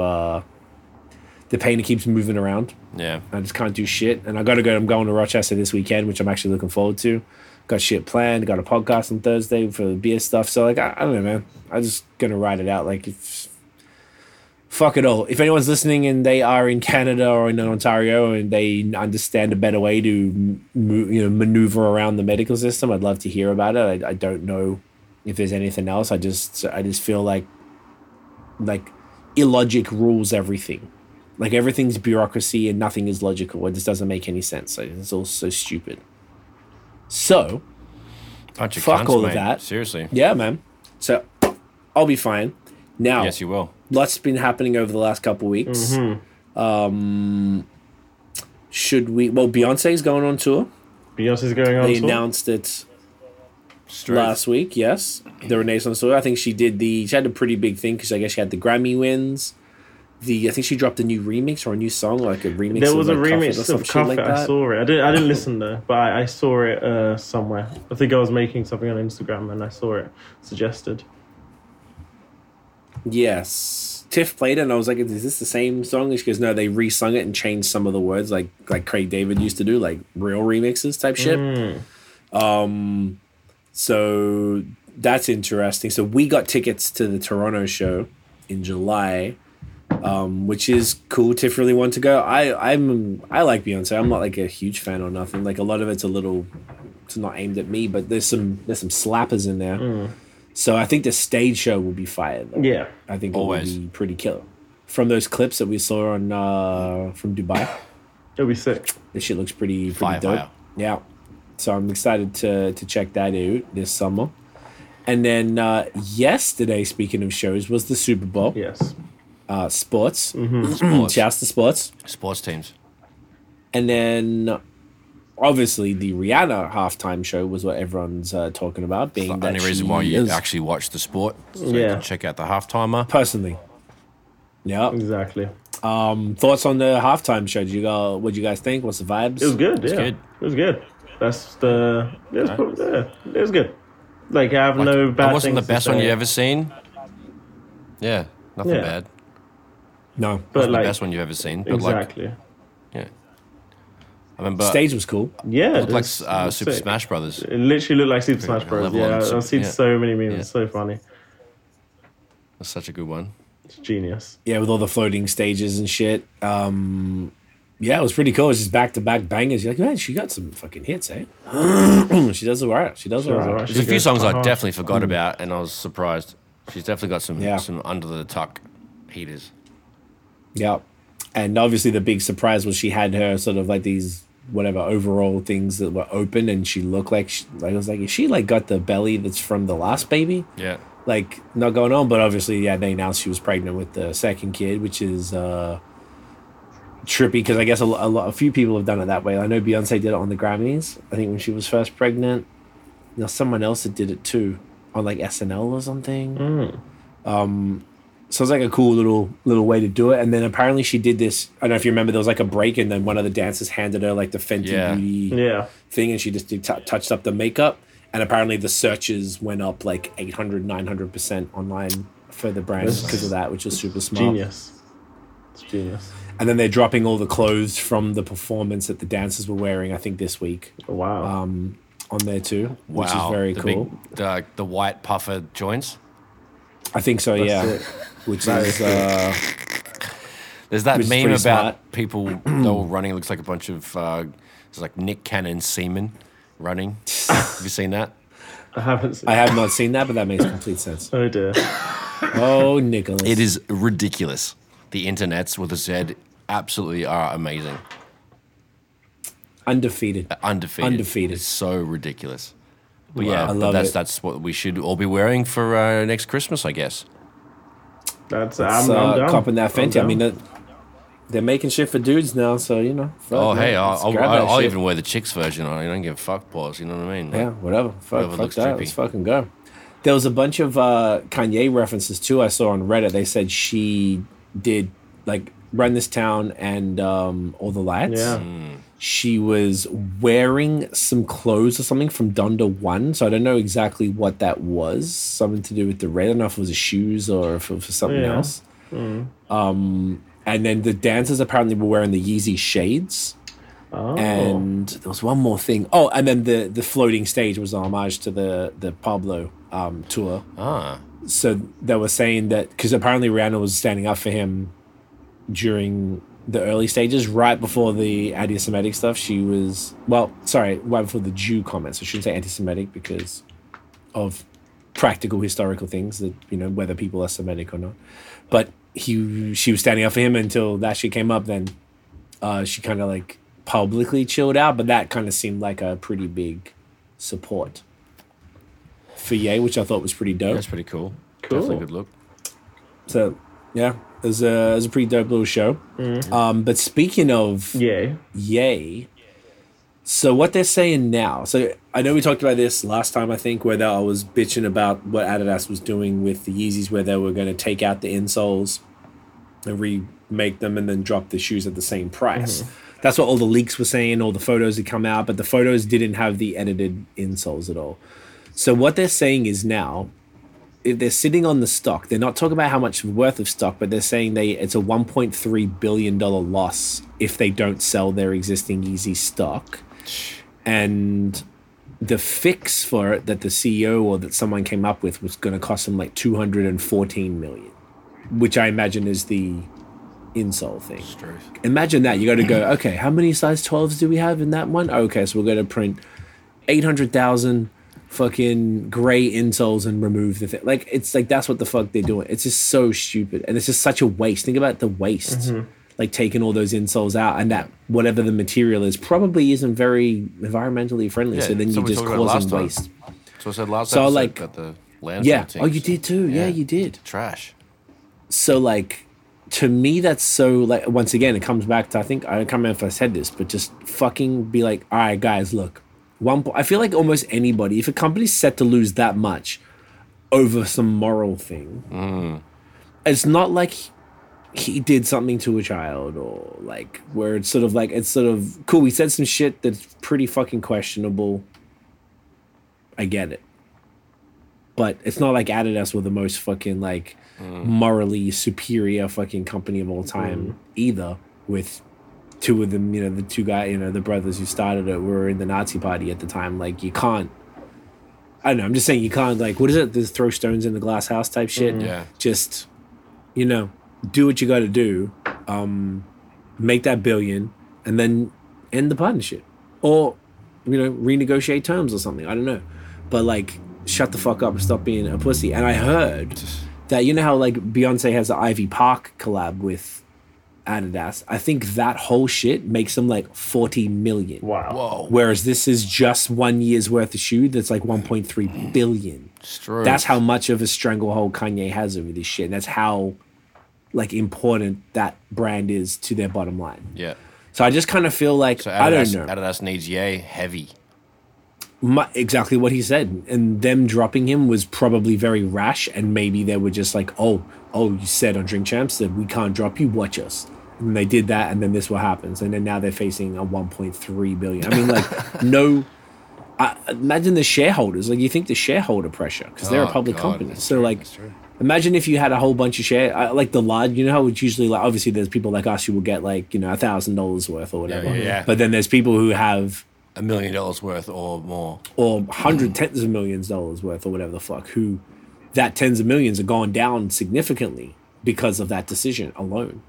the pain, it keeps moving around. Yeah. I just can't do shit. And I'm going to Rochester this weekend, which I'm actually looking forward to. Got shit planned. Got a podcast on Thursday for the beer stuff. So, like, I don't know, man. I'm just going to ride it out. Like, fuck it all. If anyone's listening and they are in Canada or in Ontario and they understand a better way to maneuver around the medical system, I'd love to hear about it. I don't know if there's anything else. I just feel like illogic rules everything. Like, everything's bureaucracy and nothing is logical. It just doesn't make any sense. Like, it's all so stupid. So, fuck all of that. Seriously. Yeah, man. So, I'll be fine. Now, yes, you will. Lots been happening over the last couple weeks. Mm-hmm. Beyonce's going on tour. They announced it. Straight. Last week, yes. The Renaissance Soil. I think she did the... She had a pretty big thing because I guess she had the Grammy wins. I think she dropped a new remix or a new song, like a remix. There was a remix of Cuff It. I saw it. I didn't listen though, but I saw it somewhere. I think I was making something on Instagram and I saw it suggested. Yes, Tiff played it and I was like, "Is this the same song?" And she goes, "No, they re-sung it and changed some of the words, like Craig David used to do, like real remixes type shit." So that's interesting. So we got tickets to the Toronto show in July. Which is cool. Tiff really wanted to go. I like Beyonce. I'm not like a huge fan or nothing. Like a lot of it's a little, it's not aimed at me, but there's some slappers in there. Mm. So I think the stage show will be fire though. Yeah. I think it will be pretty killer. From those clips that we saw on from Dubai. It'll be sick. This shit looks pretty dope. Fire. Yeah. So I'm excited to check that out this summer. And then yesterday, speaking of shows, was the Super Bowl. Yes. Sports. Mm-hmm. Sports. Shouts to sports. Sports teams. And then, obviously, the Rihanna halftime show was what everyone's talking about. Being it's the only reason why you actually watch the sport. So you can check out the halftimer. Personally. Yeah. Exactly. Thoughts on the halftime show? What do you guys think? What's the vibes? It was good. It was good. Like, I have no bad things. It wasn't the best one you ever seen. Yeah. Nothing bad. No, but that's the best one you've ever seen. But exactly. I remember stage was cool. Yeah, it looked like Super Smash Brothers. It literally looked like Super Smash Brothers. Yeah, I've seen so many memes. Yeah. It's so funny. That's such a good one. It's genius. Yeah, with all the floating stages and shit. It was pretty cool. It's just back to back bangers. You're like, man, she got some fucking hits, eh? She does all right. There's a few songs I definitely forgot about, and I was surprised. She's definitely got some under the tuck heaters. Yeah. And obviously the big surprise was she had her sort of like these whatever overall things that were open, and she looked like I was like, is she like got the belly that's from the last baby? Yeah. Like not going on, but obviously they announced she was pregnant with the second kid, which is trippy because I guess a few people have done it that way. I know Beyonce did it on the Grammys. I think when she was first pregnant, someone else that did it too on like SNL or something. So it's like a cool little way to do it. And then apparently she did this, I don't know if you remember, there was like a break and then one of the dancers handed her like the Fenty Beauty thing, and she just touched up the makeup. And apparently the searches went up like 800, 900% online for the brand because of that, which is super smart. It's genius. And then they're dropping all the clothes from the performance that the dancers were wearing, I think this week. Wow. On there too, which is very cool. Big, the white puffer joints? I think so, Which is there's that meme about people that were running. It looks like a bunch of it's like Nick Cannon semen running. Have you seen that? I have not seen that, but that makes complete sense. Oh dear. Oh Nicholas. It is ridiculous. The internets with a Z absolutely are amazing. Undefeated. It's so ridiculous. But I love it. That's what we should all be wearing for next Christmas, I guess. I'm copping that Fenty. I mean, they're making shit for dudes now, so you know. I'll even wear the chicks version. I don't give a fuck. Pause. You know what I mean? Like, yeah, whatever. Fuck that. Let's fucking go. There was a bunch of Kanye references too. I saw on Reddit. They said she did like Run This Town and All the Lights. Yeah. She was wearing some clothes or something from Donda 1, so I don't know exactly what that was. Something to do with the red. I don't know if it was the shoes or if it was something else. Mm. And then the dancers apparently were wearing the Yeezy shades. Oh. And there was one more thing. Oh, and then the floating stage was an homage to the Pablo tour. Ah. So they were saying that, because apparently Rihanna was standing up for him during the early stages, right before the anti-Semitic stuff, she was... Well, sorry, right before the Jew comments. I shouldn't say anti-Semitic because of practical historical things that, you know, whether people are Semitic or not. But she was standing up for him until that shit came up. Then she kind of, like, publicly chilled out, but that kind of seemed like a pretty big support for Ye, which I thought was pretty dope. That's pretty cool. Definitely a good look. So, yeah. It was a pretty dope little show. Mm-hmm. But speaking of Yay, so what they're saying now, so I know we talked about this last time, I think, where I was bitching about what Adidas was doing with the Yeezys, where they were going to take out the insoles and remake them and then drop the shoes at the same price. Mm-hmm. That's what all the leaks were saying, all the photos had come out, but the photos didn't have the edited insoles at all. So what they're saying is now, if they're sitting on the stock, they're not talking about how much worth of stock, but they're saying it's a $1.3 billion loss if they don't sell their existing Yeezy stock. And the fix for it that the CEO or that someone came up with was going to cost them like $214 million, which I imagine is the insole thing. Imagine that. You got to go, okay, how many size 12s do we have in that one? Okay, so we're going to print 800,000 fucking gray insoles and remove the thing. Like, it's like, that's what the fuck they're doing. It's just so stupid, and it's just such a waste. Think about the waste, like taking all those insoles out, and that whatever the material is probably isn't very environmentally friendly. Yeah, so then you just cause them waste. So I said last time, like, about the landfill. Yeah. Things. Oh, you did too. Yeah, you did. Trash. So like, to me, that's so, like, once again, it comes back to, I think, I can't remember if I said this, but just fucking be like, all right, guys, look. I feel like almost anybody, if a company's set to lose that much over some moral thing, it's not like he did something to a child, or like where it's sort of like, it's sort of cool, we said some shit that's pretty fucking questionable. I get it. But it's not like Adidas were the most fucking like morally superior fucking company of all time either, with two of them, you know, the two guys, you know, the brothers who started it were in the Nazi party at the time. Like, you can't, I don't know, I'm just saying, you can't, like, what is it? There's throw stones in the glass house type shit. Yeah. Just, you know, do what you got to do. Make that billion and then end the partnership, or, you know, renegotiate terms or something. I don't know. But like, shut the fuck up and stop being a pussy. And I heard that, you know how like Beyonce has the Ivy Park collab with Adidas, I think that whole shit makes them like 40 million. Wow. Whoa. Whereas this is just 1 year's worth of shoe that's like 1.3 billion. That's how much of a stranglehold Kanye has over this shit. And that's how like important that brand is to their bottom line. Yeah. So I just kind of feel like, so Adidas, I don't know. Adidas needs heavy. Exactly what he said. And them dropping him was probably very rash, and maybe they were just like, oh, you said on Drink Champs that we can't drop you, watch us. And they did that, and then this what happens. And then now they're facing a $1.3 billion. I mean, like, imagine the shareholders. Like, you think the shareholder pressure, because they're a public company. So, like, imagine if you had a whole bunch of like the large, you know how it's usually, like, obviously there's people like us who will get, like, you know, $1,000 worth or whatever. Yeah. But then there's people who have $1 million worth or more. Or tens of millions of dollars worth or whatever the fuck, who... that tens of millions are gone down significantly because of that decision alone.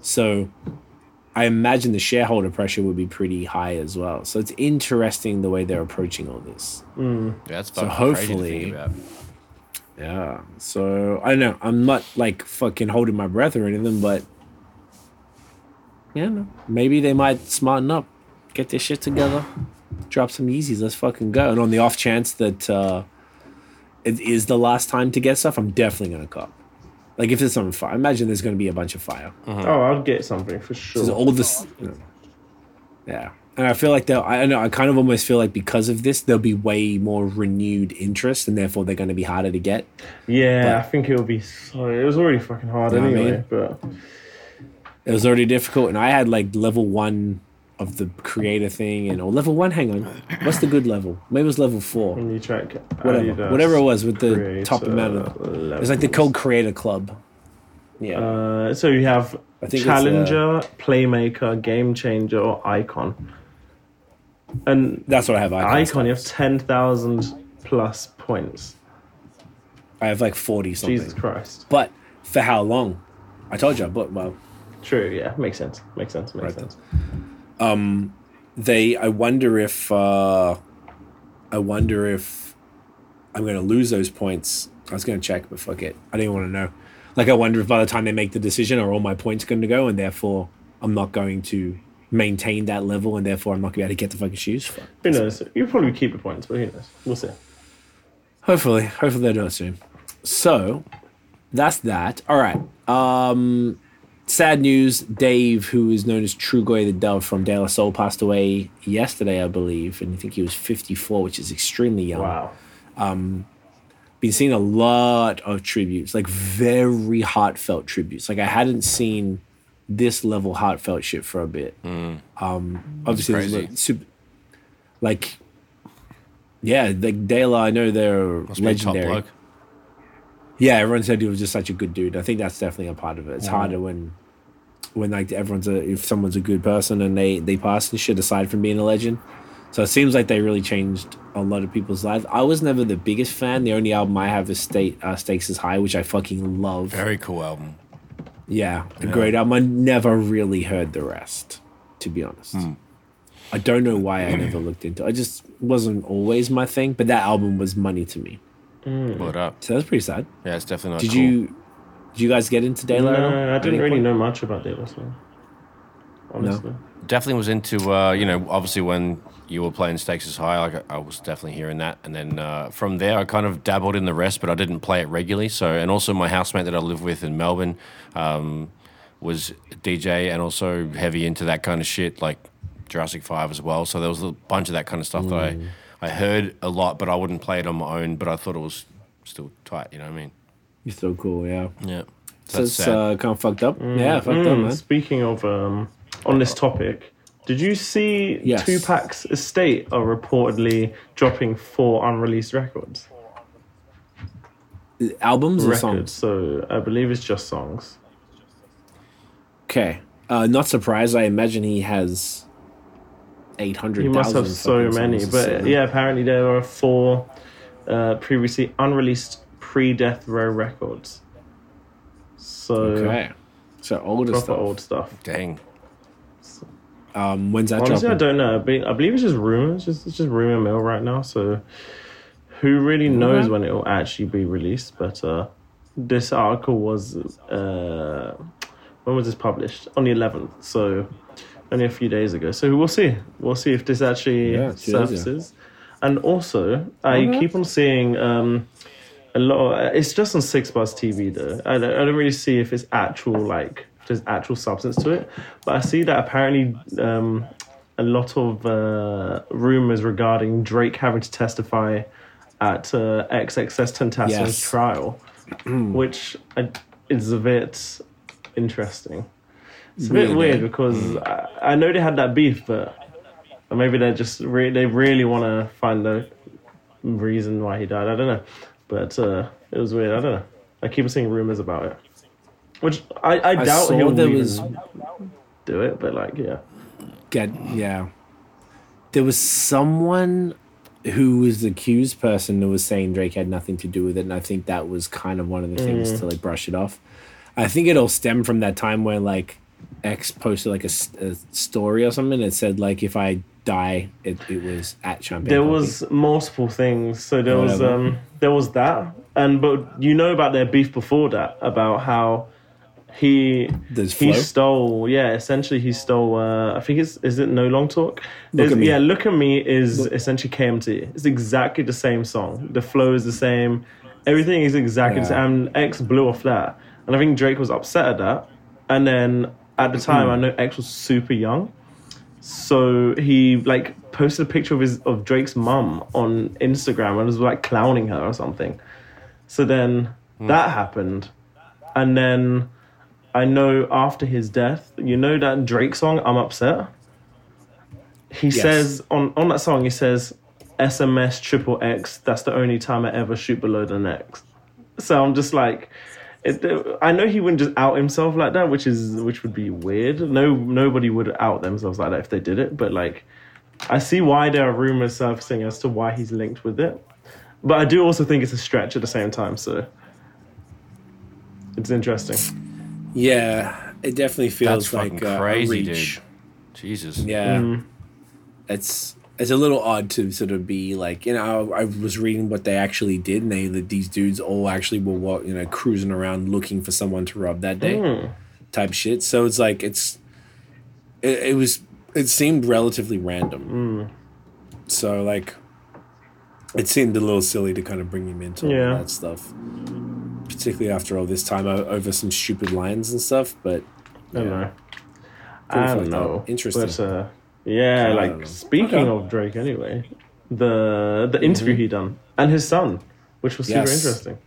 So I imagine the shareholder pressure would be pretty high as well. So it's interesting the way they're approaching all this. Yeah, that's fucking crazy to think about. Yeah. So I don't know, I'm not like fucking holding my breath or anything, but yeah, no, maybe they might smarten up, get their shit together, drop some Yeezys, let's fucking go. And on the off chance that, it is the last time to get stuff, I'm definitely going to cop. Like, if there's something fire, I imagine there's going to be a bunch of fire. Oh, I'll get something for sure. All this, you know. Yeah. And I feel like I kind of almost feel like because of this, there'll be way more renewed interest, and therefore they're going to be harder to get. Yeah, but I think it'll be it was already fucking hard anyway. But it was already difficult, and I had like level 1 of the creator thing, and what's the good level? Maybe it was level 4. When you track whatever it was with the top amount of it was like the Cold Creator Club. Yeah. So you have Challenger, Playmaker, Game Changer, or Icon. And that's what I have. Icon, you have 10,000 plus points. I have like 40 something. Jesus Christ! But for how long? I told you, but well. True. Yeah, makes sense. I wonder if I'm going to lose those points. I was going to check, but fuck it, I don't even want to know. Like, I wonder if by the time they make the decision, are all my points going to go, and therefore I'm not going to maintain that level, and therefore I'm not going to be able to get the fucking shoes. Who knows? You'll probably keep the points, but who knows? We'll see. Hopefully they'll do it soon. So that's that. All right. Sad news, Dave, who is known as Trugoy the Dove from De La Soul, passed away yesterday, I believe, and I think he was 54, which is extremely young. Wow. Been seeing a lot of tributes, like very heartfelt tributes. Like I hadn't seen this level heartfelt shit for a bit. Obviously, like, super, like, yeah, like Daylight, I know they're must legendary. Be a top bloke. Yeah, everyone said he was just such a good dude. I think that's definitely a part of it. It's harder when like everyone's if someone's a good person and they pass and shit aside from being a legend. So it seems like they really changed a lot of people's lives. I was never the biggest fan. The only album I have is Stakes is High, which I fucking love. Very cool album. Yeah, a great album. I never really heard the rest, to be honest. I don't know why I never looked into it. I just wasn't always my thing, but that album was money to me. Blood up. So that's pretty sad. Yeah, it's definitely not did cool. Did you guys get into Daylight? No, I didn't really know much about Daylight. Honestly. No. Definitely was into, obviously when you were playing Stakes is High, like I was definitely hearing that. And then from there, I kind of dabbled in the rest, but I didn't play it regularly. So, and also my housemate that I live with in Melbourne was DJ and also heavy into that kind of shit, like Jurassic 5 as well. So there was a bunch of that kind of stuff that I heard a lot, but I wouldn't play it on my own, but I thought it was still tight, you know what I mean? You're so cool, yeah. Yeah. So it's kind of fucked up. Yeah, fucked up, man. Speaking of... on this topic, did you see Tupac's estate are reportedly dropping 4 unreleased records? Albums or songs? So I believe it's just songs. Okay. Not surprised. I imagine he has 800,000. He must have so many. But yeah, apparently there are 4 previously unreleased pre-death row records. So, okay. So older stuff. Old stuff. Dang. When's that dropping? Honestly, I don't know. I believe it's just rumors. It's just rumor mill right now. So, who really knows when it will actually be released? But this article was when was this published? On the 11th. So, only a few days ago. So we'll see. We'll see if this actually surfaces. And also, I keep on seeing a lot. It's just on 6buzz TV though. I don't really see if it's actual like. There's actual substance to it, but I see that apparently a lot of rumors regarding Drake having to testify at XXS Tentacion's trial, which is a bit interesting. It's a bit weird because I know they had that beef, but maybe they just really want to find the reason why he died. I don't know, but it was weird. I don't know. I keep seeing rumors about it. Which I doubt he'll do it, but like, yeah. There was someone who was the accused person that was saying Drake had nothing to do with it, and I think that was kind of one of the things to like brush it off. I think it all stemmed from that time where like X posted like a story or something that said like, if I die, it was at Champagne. There was multiple things. So there was that, but you know about their beef before that about how. He stole, essentially he stole, I think is it No Long Talk? Look at Me is essentially KMT. It's exactly the same song. The flow is the same. Everything is exactly the same. And X blew off that. And I think Drake was upset at that. And then at the time, I know X was super young. So he like posted a picture of Drake's mum on Instagram and was like clowning her or something. So then that happened. And then... I know after his death, you know that Drake song, I'm Upset? He says, on that song, he says, SMS XXX, that's the only time I ever shoot below the neck. So I'm just like, I know he wouldn't just out himself like that, which would be weird. Nobody would out themselves like that if they did it. But like, I see why there are rumors surfacing as to why he's linked with it. But I do also think it's a stretch at the same time. So it's interesting. Yeah, it definitely feels like crazy, a reach. Dude. Jesus. Yeah, it's a little odd to sort of be like, you know, I was reading what they actually did, and these dudes all actually were cruising around looking for someone to rob that day, type shit. So it's like it seemed relatively random. So like, it seemed a little silly to kind of bring him into all that stuff. Particularly after all this time over some stupid lines and stuff, but I don't know. Interesting. But, yeah, like speaking of Drake, anyway, the interview he done and his son, which was super interesting.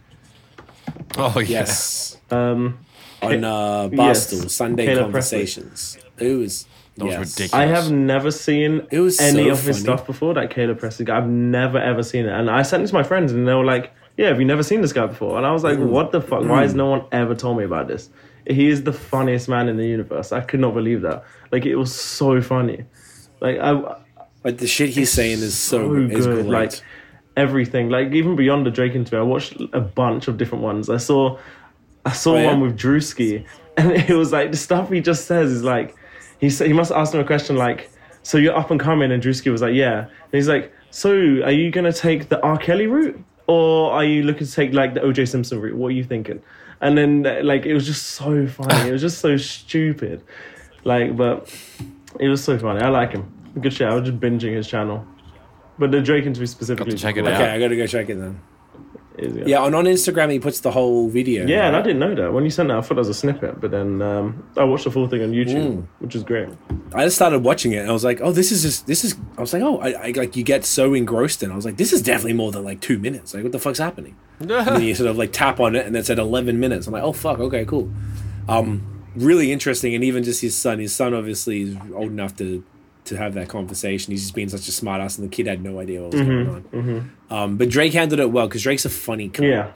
Oh yes. On Barstool Sunday Taylor Conversations. Presley. It was that was ridiculous. I have never seen any of his stuff before. That Caleb Presley guy, I've never ever seen it. And I sent it to my friends, and they were like, "Yeah, have you never seen this guy before?" And I was like, "What the fuck? Why has no one ever told me about this?" He is the funniest man in the universe. I could not believe that. Like, it was so funny. Like, but the shit he's saying is so good. Like, everything. Like, even beyond the Drake interview, I watched a bunch of different ones. I saw one with Drewski, and it was like the stuff he just says is like, he must ask him a question like, "So you're up and coming?" And Drewski was like, "Yeah." And he's like, "So are you gonna take the R. Kelly route, or are you looking to take like the O.J. Simpson route? What are you thinking?" And then like, it was just so funny. It was just so stupid, like, but it was so funny. I like him. Good shit. I was just binging his channel, but the Drake interview specifically. Check it out. Okay, I gotta go check it then. Yeah, and on Instagram he puts the whole video. Yeah, right? And I didn't know that. When you sent that, I thought it was a snippet, but then I watched the full thing on YouTube, which is great. I just started watching it, and I was like, you get so engrossed in it. I was like, this is definitely more than like 2 minutes. Like, what the fuck's happening? And then you sort of like tap on it, and it said 11 minutes. I'm like, oh, fuck, okay, cool. Really interesting, and even just his son. His son obviously is old enough to have that conversation. He's just being such a smart ass, and the kid had no idea what was going on. Mm-hmm. But Drake handled it well, because Drake's a funny guy. Yeah.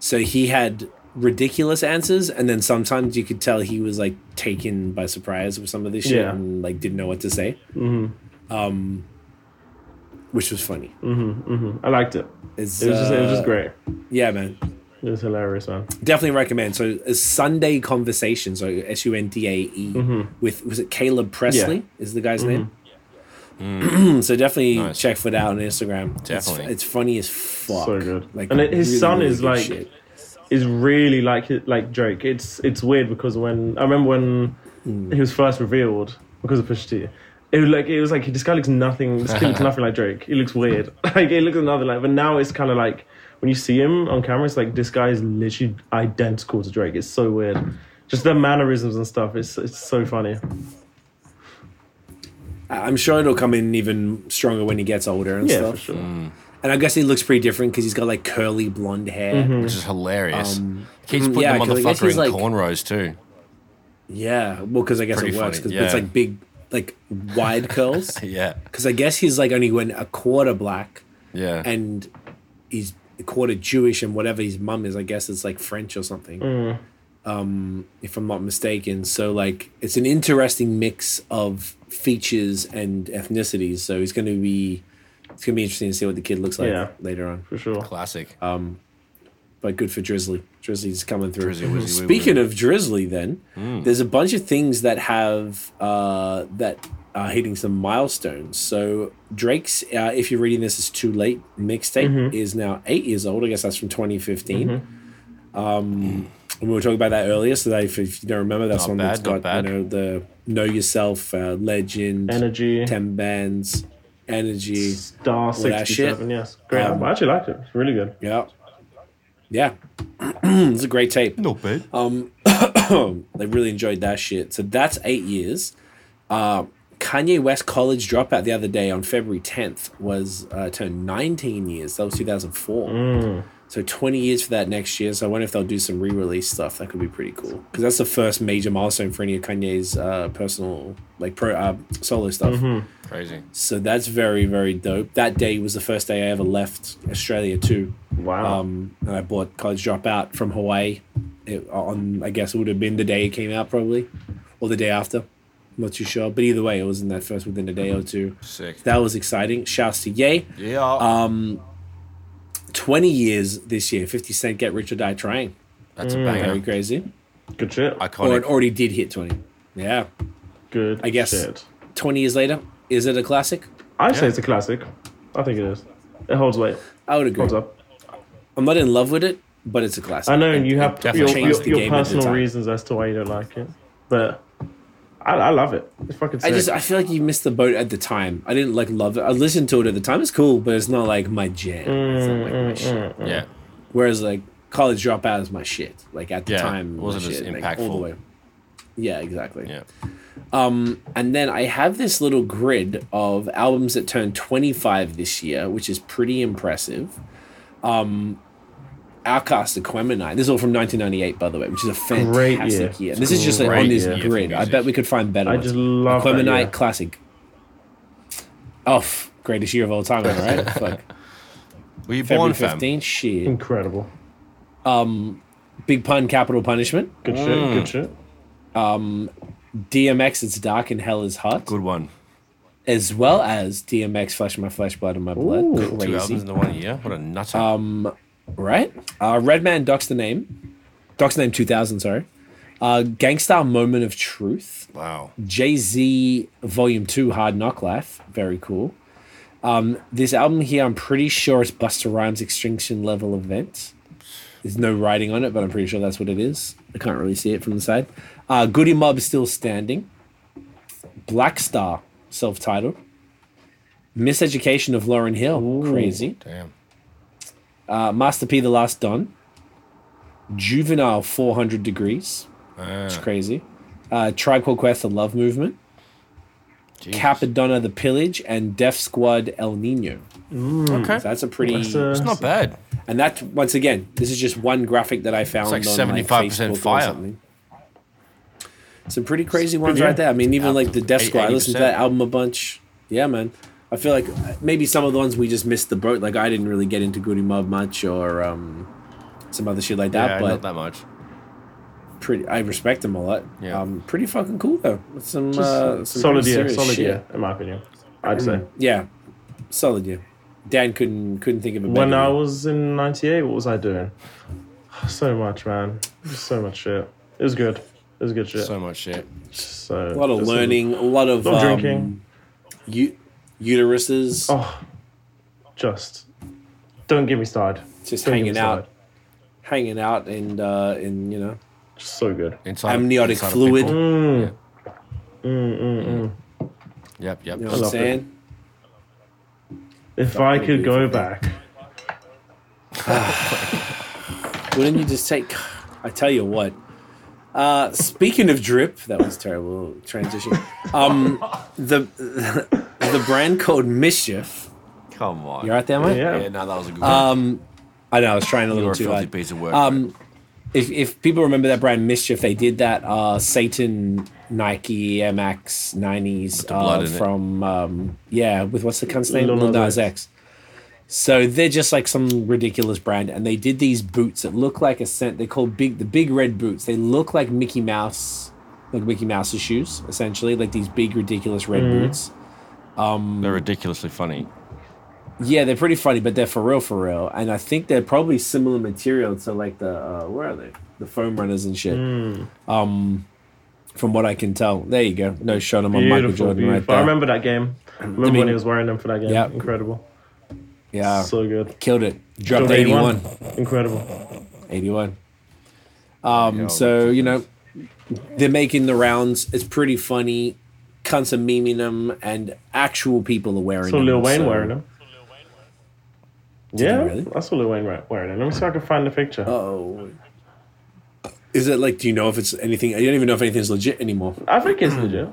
So he had ridiculous answers, and then sometimes you could tell he was like taken by surprise with some of this shit and like didn't know what to say. Mm-hmm. Which was funny. Mm-hmm. Mm-hmm. I liked it. It was just great. Yeah, man. It was hilarious, man. Definitely recommend. So a Sunday Conversation, so SUNDAE, with, was it Caleb Presley is the guy's name? So definitely check for that on Instagram. Definitely. It's funny as fuck. So good. Like, and his son really is like, shit. Is really like Drake. It's weird, because when, I remember when he was first revealed because of Pusha T, it was like, this guy looks nothing, this kid looks nothing like Drake. He looks weird. Like, it looks another like, but now it's kind of like, when you see him on camera, it's like, this guy is literally identical to Drake. It's so weird. Just their mannerisms and stuff. It's so funny. I'm sure it'll come in even stronger when he gets older and stuff. For sure. And I guess he looks pretty different, because he's got like curly blonde hair. Mm-hmm. Which is hilarious. Keeps putting the motherfucker in like, cornrows too. Yeah, well, because I guess pretty it works. Because it's like big, like wide curls. Yeah. Because I guess he's like only went a quarter black. Yeah. And he's quarter Jewish, and whatever his mum is, I guess it's like French or something, if I'm not mistaken. So like, it's an interesting mix of features and ethnicities. So it's gonna be interesting to see what the kid looks like later on. For sure, classic. But good for Drizzly. Drizzly's coming through. Speaking of Drizzly, then there's a bunch of things that have that are hitting some milestones. So Drake's, if you're reading this, it's too late. Mixtape is now 8 years old. I guess that's from 2015. And we were talking about that earlier. So that if you don't remember, that's one that's got the Know Yourself, Legend, Energy, 10 Bands, Energy, Star 67. Yes, great. I actually liked it. It's really good. Yeah, yeah. It's a great tape. Not bad. They really enjoyed that shit. So that's 8 years. Kanye West College Dropout the other day on February 10th was turned 19 years. That was 2004. So 20 years for that next year. So I wonder if they'll do some re-release stuff. That could be pretty cool, because that's the first major milestone for any of Kanye's personal, like solo stuff. Crazy. So that's very, very dope. That day was the first day I ever left Australia too. Wow. And I bought College Dropout from Hawaii. I guess it would have been the day it came out probably, or the day after. I'm not too sure, but either way, it was in that first within a day or two. Sick. That was exciting. Shouts to Ye. Yeah. 20 years this year, 50 Cent Get Rich or Die Trying. That's a banger. Very crazy. Good shit. Iconic. Or it already did hit 20. Yeah. Good shit. I guess 20 years later, is it a classic? I'd say it's a classic. I think it is. It holds weight. I would agree. Holds up. I'm not in love with it, but it's a classic. I know, and you have your personal reasons as to why you don't like it, but I love it. It's fucking sick. I feel like you missed the boat at the time. I didn't like love it. I listened to it at the time. It's cool, but it's not like my jam. It's not like my shit. Yeah. Whereas like College Dropout is my shit. Like at the time, it wasn't as impactful. Like, all the way. Yeah, exactly. Yeah. And then I have this little grid of albums that turned 25 this year, which is pretty impressive. Outcast Aquemini. This is all from 1998, by the way, which is a fantastic year. This is just like on this grid. I bet we could find better ones. I just love Aquemini, that, yeah. Classic. Oh, greatest year of all time, right? Fuck. Were you February born, 15th, shit. Incredible. Big Pun, Capital Punishment. Good shit, good shit. DMX, It's Dark and Hell is Hot. Good one. As well as DMX, Flesh My Flesh, Blood and My Blood. Ooh, crazy. 2 albums in the one year. What a nutter. Right. Redman, Doc's the Name. Doc's the Name 2000, sorry. Gangstar, Moment of Truth. Wow. Jay-Z, Volume 2, Hard Knock Life. Very cool. This album here, I'm pretty sure it's Busta Rhymes' Extinction Level Event. There's no writing on it, but I'm pretty sure that's what it is. I can't really see it from the side. Goody Mob, Still Standing. Black Star, self-titled. Miseducation of Lauryn Hill. Ooh, crazy. Damn. Master P, The Last Don. Juvenile, 400 Degrees. It's crazy. Tribe Called Quest, The Love Movement. Jeez. Capadonna, The Pillage, and Def Squad, El Nino. Okay, so that's a pretty. It's not bad. And that, once again, this is just one graphic that I found. It's like 75% fire. Some pretty crazy ones right there. I mean, even like the Def Squad. I listened to that album a bunch. Yeah, man. I feel like maybe some of the ones we just missed the boat. Like I didn't really get into Goody Mob much or some other shit like that. Yeah, but not that much. Pretty, I respect them a lot. Yeah. Pretty fucking cool though. With some solid year, in my opinion. I'd say. Yeah, solid year. Dan couldn't think of a better one. When I was in '98, what was I doing? So much, man. Just so much shit. It was good. It was good shit. So much shit. So a lot of learning, a lot of drinking. Uteruses. Oh, just don't get me started. Just hanging out, and you know. So good. Inside, amniotic inside fluid. Yeah. Yep. You know what I'm saying? If I could go back. Wouldn't you just take... I tell you what. Speaking of drip, that was terrible transition. The brand called Mischief. Come on. You all right there, mate? Yeah, no, that was a good one. I know, I was trying a little too hard. You're a filthy piece of work. If people remember that brand Mischief, they did that Satan Nike Air Max 90s from with what's the cunt's name? Lil Nas X. So they're just like some ridiculous brand, and they did these boots that look like a scent. They're called the big red boots. They look like Mickey Mouse, like Mickey Mouse's shoes, essentially, like these big ridiculous red boots. They're ridiculously funny. Yeah, they're pretty funny, but they're for real. And I think they're probably similar material to like the, where are they? The foam runners and shit. From what I can tell. There you go. No shot on my Michael Jordan right there. I remember that game. I remember when he was wearing them for that game. Yeah. Incredible. Yeah. So good. Killed it. Dropped 81. Incredible. 81. So, you know, they're making the rounds. It's pretty funny. Cunts are memeing them, and actual people are wearing them. So Lil Wayne wearing them. Yeah, really? That's what Lil Wayne wearing. Let me see if I can find the picture. Oh, is it like? Do you know if it's anything? I don't even know if anything's legit anymore. I think it's legit.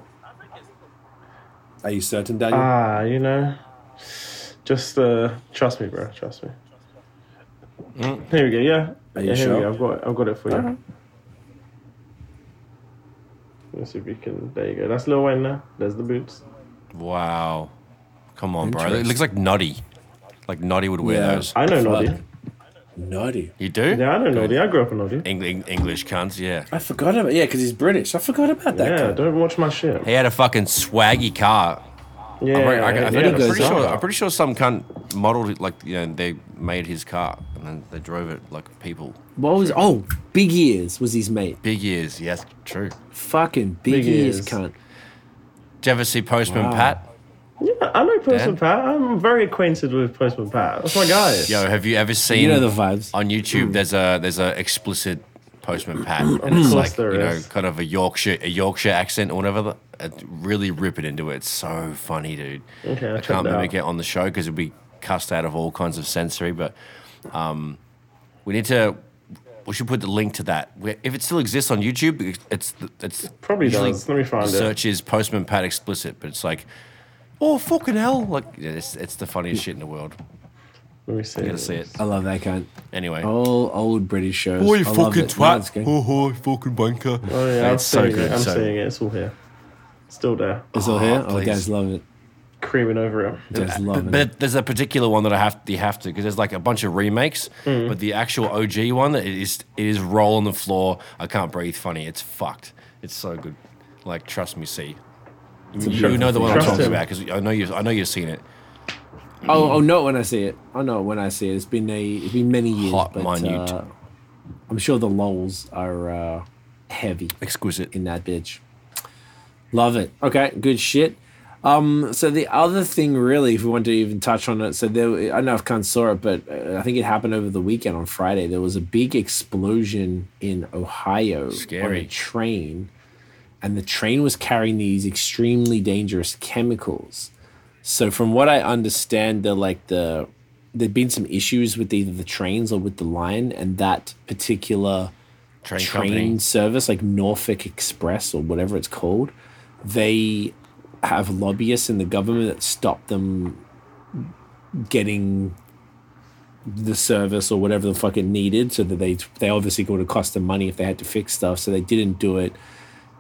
Are you certain, Daniel? You know, just trust me, bro. Trust me. Here we go. Yeah. Are you sure? Here we go. I've got it for you. Right. Let's see if we can. There you go. That's Lil Wayne now. There's the boots. Wow. Come on, bro. It looks like Noddy. Like Noddy would wear those. I know Noddy. You do? Yeah, I know Noddy. I grew up in Noddy. English cunts, yeah. I forgot about because he's British. I forgot about that. Yeah, cunt. Don't watch my shit. He had a fucking swaggy car. Yeah, I'm pretty sure some cunt modeled it, like, you know, they made his car and then they drove it like people. What was? Oh, Big Ears was his mate. Big Ears, yes, true. Fucking Big Ears cunt. Did you ever see Postman Pat? Yeah, I know Postman Pat. I'm very acquainted with Postman Pat. That's my guy. Yo, have you ever seen? You know the vibes. On YouTube, there's a explicit Postman Pat, and it's like kind of a Yorkshire accent or whatever. Really ripping into it. It's so funny, dude. Okay, I can't mimic it on the show because it'd be cussed out of all kinds of sensory. But we need to We should put the link to that. If it still exists on YouTube, it's it probably does. Let me find it. The search is Postman Pat explicit, but it's like, oh, fucking hell. Like, it's the funniest shit in the world. Let me see. You gotta see it. I love that kind. Anyway. All old British shows. Oh, you fucking twat. Oh, fucking wanker. Oh, yeah. I'm seeing it. It's all here. Still there. It's all here? Oh, guys love it. Creaming over it. Just loving it. But there's a particular one that you have to, because there's like a bunch of remakes, but the actual OG one, it is roll on the floor, I can't breathe funny. It's fucked. It's so good. Like, trust me, see. You know the one I'm talking about, because I know you've seen it. Oh, I'll know it when I see it. I know it when I see it. It's been many years. Hot, but, minute. I'm sure the lols are heavy. Exquisite. In that bitch. Love it. Okay, good shit. So the other thing, really, if we want to even touch on it, so I don't know if Khan saw it, but I think it happened over the weekend on Friday. There was a big explosion in Ohio. Scary. On a train, and the train was carrying these extremely dangerous chemicals. So from what I understand, there'd been some issues with either the trains or with the line, and that particular train service, like Norfolk Express or whatever it's called, they have lobbyists in the government that stop them getting the service or whatever the fuck it needed, so that they obviously would have cost them money if they had to fix stuff, so they didn't do it.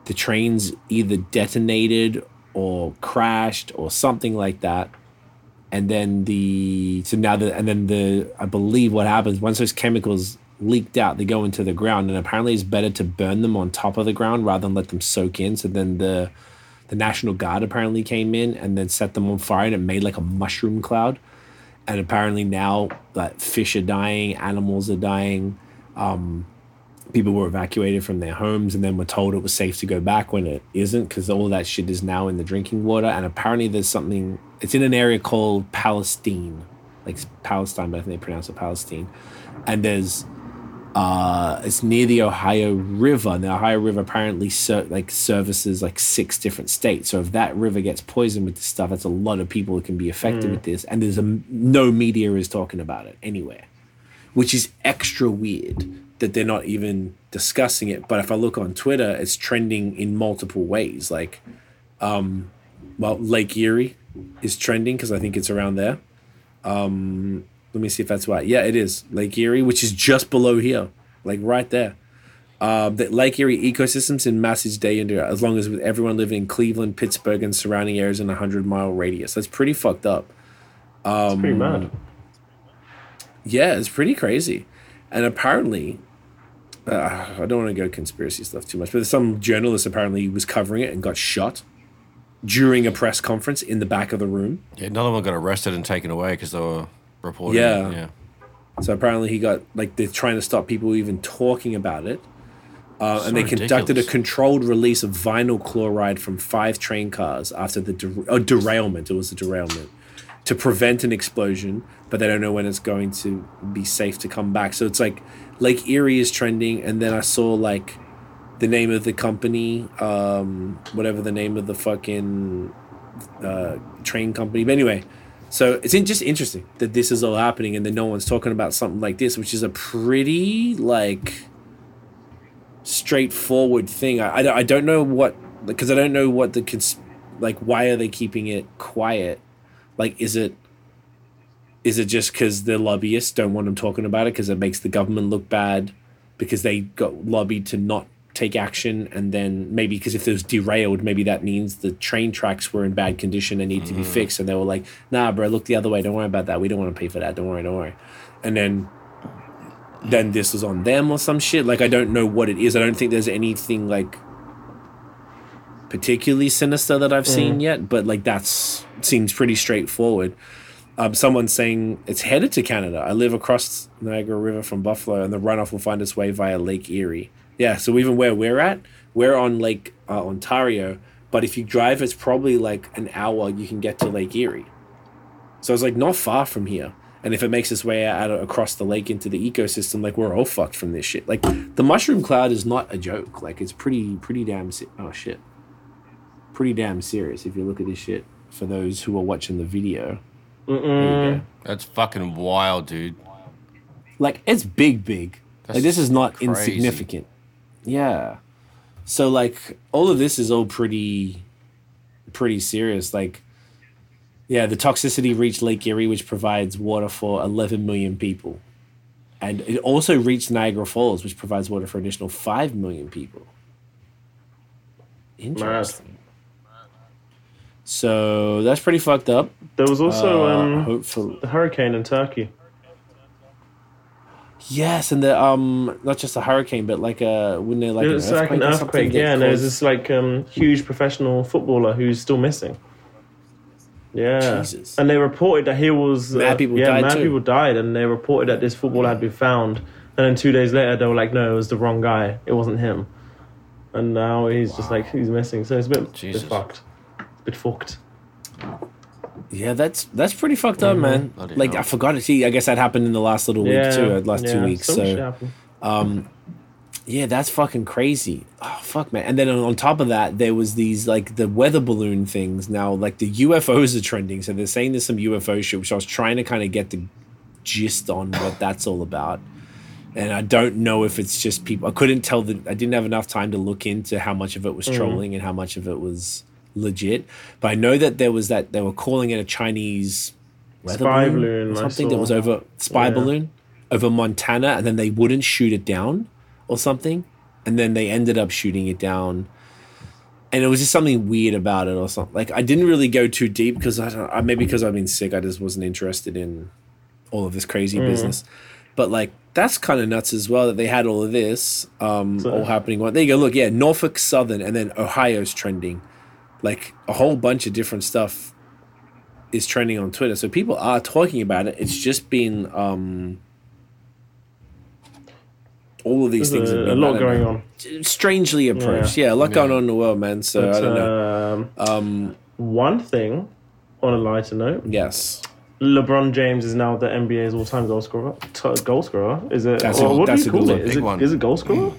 The trains either detonated or crashed or something like that. And then I believe what happens, once those chemicals leaked out, they go into the ground, and apparently it's better to burn them on top of the ground rather than let them soak in. So then the National Guard apparently came in and then set them on fire, and it made like a mushroom cloud. And apparently now, like, fish are dying, animals are dying. People were evacuated from their homes and then were told it was safe to go back when it isn't, because all that shit is now in the drinking water. And apparently it's in an area called Palestine. Like Palestine, but I think they pronounce it Palestine. And there's... it's near the Ohio River, and the Ohio River apparently services like 6 different states. So if that river gets poisoned with this stuff, that's a lot of people who can be affected with this. And there's no media is talking about it anywhere, which is extra weird that they're not even discussing it. But if I look on Twitter, it's trending in multiple ways. Like, Lake Erie is trending because I think it's around there. Let me see if that's right. Yeah, it is. Lake Erie, which is just below here, like right there. The Lake Erie ecosystems in massive danger, as long as with everyone living in Cleveland, Pittsburgh, and surrounding areas in a 100-mile radius. That's pretty fucked up. It's pretty mad. Yeah, it's pretty crazy. And apparently, I don't want to go conspiracy stuff too much, but some journalist apparently was covering it and got shot during a press conference in the back of the room. Yeah, another one got arrested and taken away because they were... reporting. Yeah. So apparently he got, like, they're trying to stop people even talking about it. And they conducted a controlled release of vinyl chloride from 5 train cars after the derailment. It was a derailment to prevent an explosion, but they don't know when it's going to be safe to come back. So it's like Lake Erie is trending. And then I saw, like, the name of the company, whatever the name of the fucking train company. But anyway... So it's just interesting that this is all happening and that no one's talking about something like this, which is a pretty, like, straightforward thing. I don't know what, because I don't know what why are they keeping it quiet? Like, is it just because the lobbyists don't want them talking about it because it makes the government look bad because they got lobbied to not take action, and then maybe because if it was derailed, maybe that means the train tracks were in bad condition and need to be fixed, and they were like, nah, bro, look the other way, don't worry about that, we don't want to pay for that, don't worry. And then this was on them or some shit. Like, I don't know what it is. I don't think there's anything, like, particularly sinister that I've seen yet, but, like, that seems pretty straightforward. Someone's saying it's headed to Canada. I live across Niagara River from Buffalo, and the runoff will find its way via Lake Erie. Yeah, so even where we're at, we're on Lake Ontario, but if you drive, it's probably like an hour you can get to Lake Erie. So it's like not far from here. And if it makes its way out across the lake into the ecosystem, like, we're all fucked from this shit. Like, the mushroom cloud is not a joke. Like, it's pretty damn pretty damn serious if you look at this shit. For those who are watching the video, there you go. That's fucking wild, dude. Like, it's big. Like, this is not crazy. Insignificant. Yeah. So, like, all of this is all pretty serious. Like, yeah, the toxicity reached Lake Erie, which provides water for 11 million people. And it also reached Niagara Falls, which provides water for an additional 5 million people. Interesting. Mad. So that's pretty fucked up. There was also the hurricane in Turkey. Yes, and the not just a hurricane, but like a wouldn't it like it was an earthquake? Like an earthquake, yeah. And there's this like huge professional footballer who's still missing. Yeah, Jesus. And they reported that he was people died, and they reported that this footballer had been found. And then 2 days later, they were like, "No, it was the wrong guy. It wasn't him." And now he's just like he's missing. So it's a bit fucked. It's a bit fucked. Yeah, that's pretty fucked up, man. Like I forgot to see. I guess that happened in the last little week too. Last 2 weeks. So, yeah, that's fucking crazy. Oh fuck, man. And then on top of that, there was these like the weather balloon things. Now, like the UFOs are trending, so they're saying there's some UFO shit, which I was trying to kind of get the gist on what that's all about. And I don't know if it's just people. I couldn't tell that. I didn't have enough time to look into how much of it was trolling and how much of it was legit. But I know that there was that they were calling it a Chinese weather balloon or something that was over balloon over Montana, and then they wouldn't shoot it down or something, and then they ended up shooting it down. And it was just something weird about it or something. Like I didn't really go too deep because maybe because I've been sick, I just wasn't interested in all of this crazy business. But like. That's kind of nuts as well that they had all of this all happening. Well, there you go. Look, yeah, Norfolk Southern and then Ohio's trending. Like a whole bunch of different stuff is trending on Twitter. So people are talking about it. It's just been all of these things. Have been a lot going on. Strangely approached. Yeah, a lot going on in the world, man. So I don't know. One thing on a lighter note. Yes. LeBron James is now the NBA's all-time goal scorer. Is it? What do you call it? Is it goal scorer?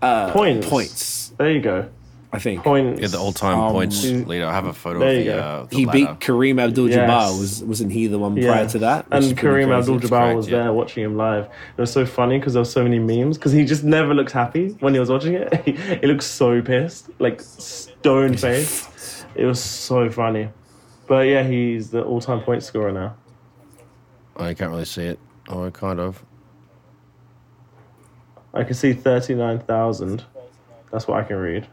Points. There you go. I think. Points. Yeah, the all-time points leader. I have a photo of the he beat Kareem Abdul-Jabbar. Yes. Wasn't he the one prior to that? And Kareem Abdul-Jabbar was there watching him live. It was so funny because there were so many memes because he just never looked happy when he was watching it. He looked so pissed, like stone-faced. It was so funny. But yeah, he's the all-time point scorer now. I can't really see it. Oh, kind of. I can see 39,000. That's what I can read.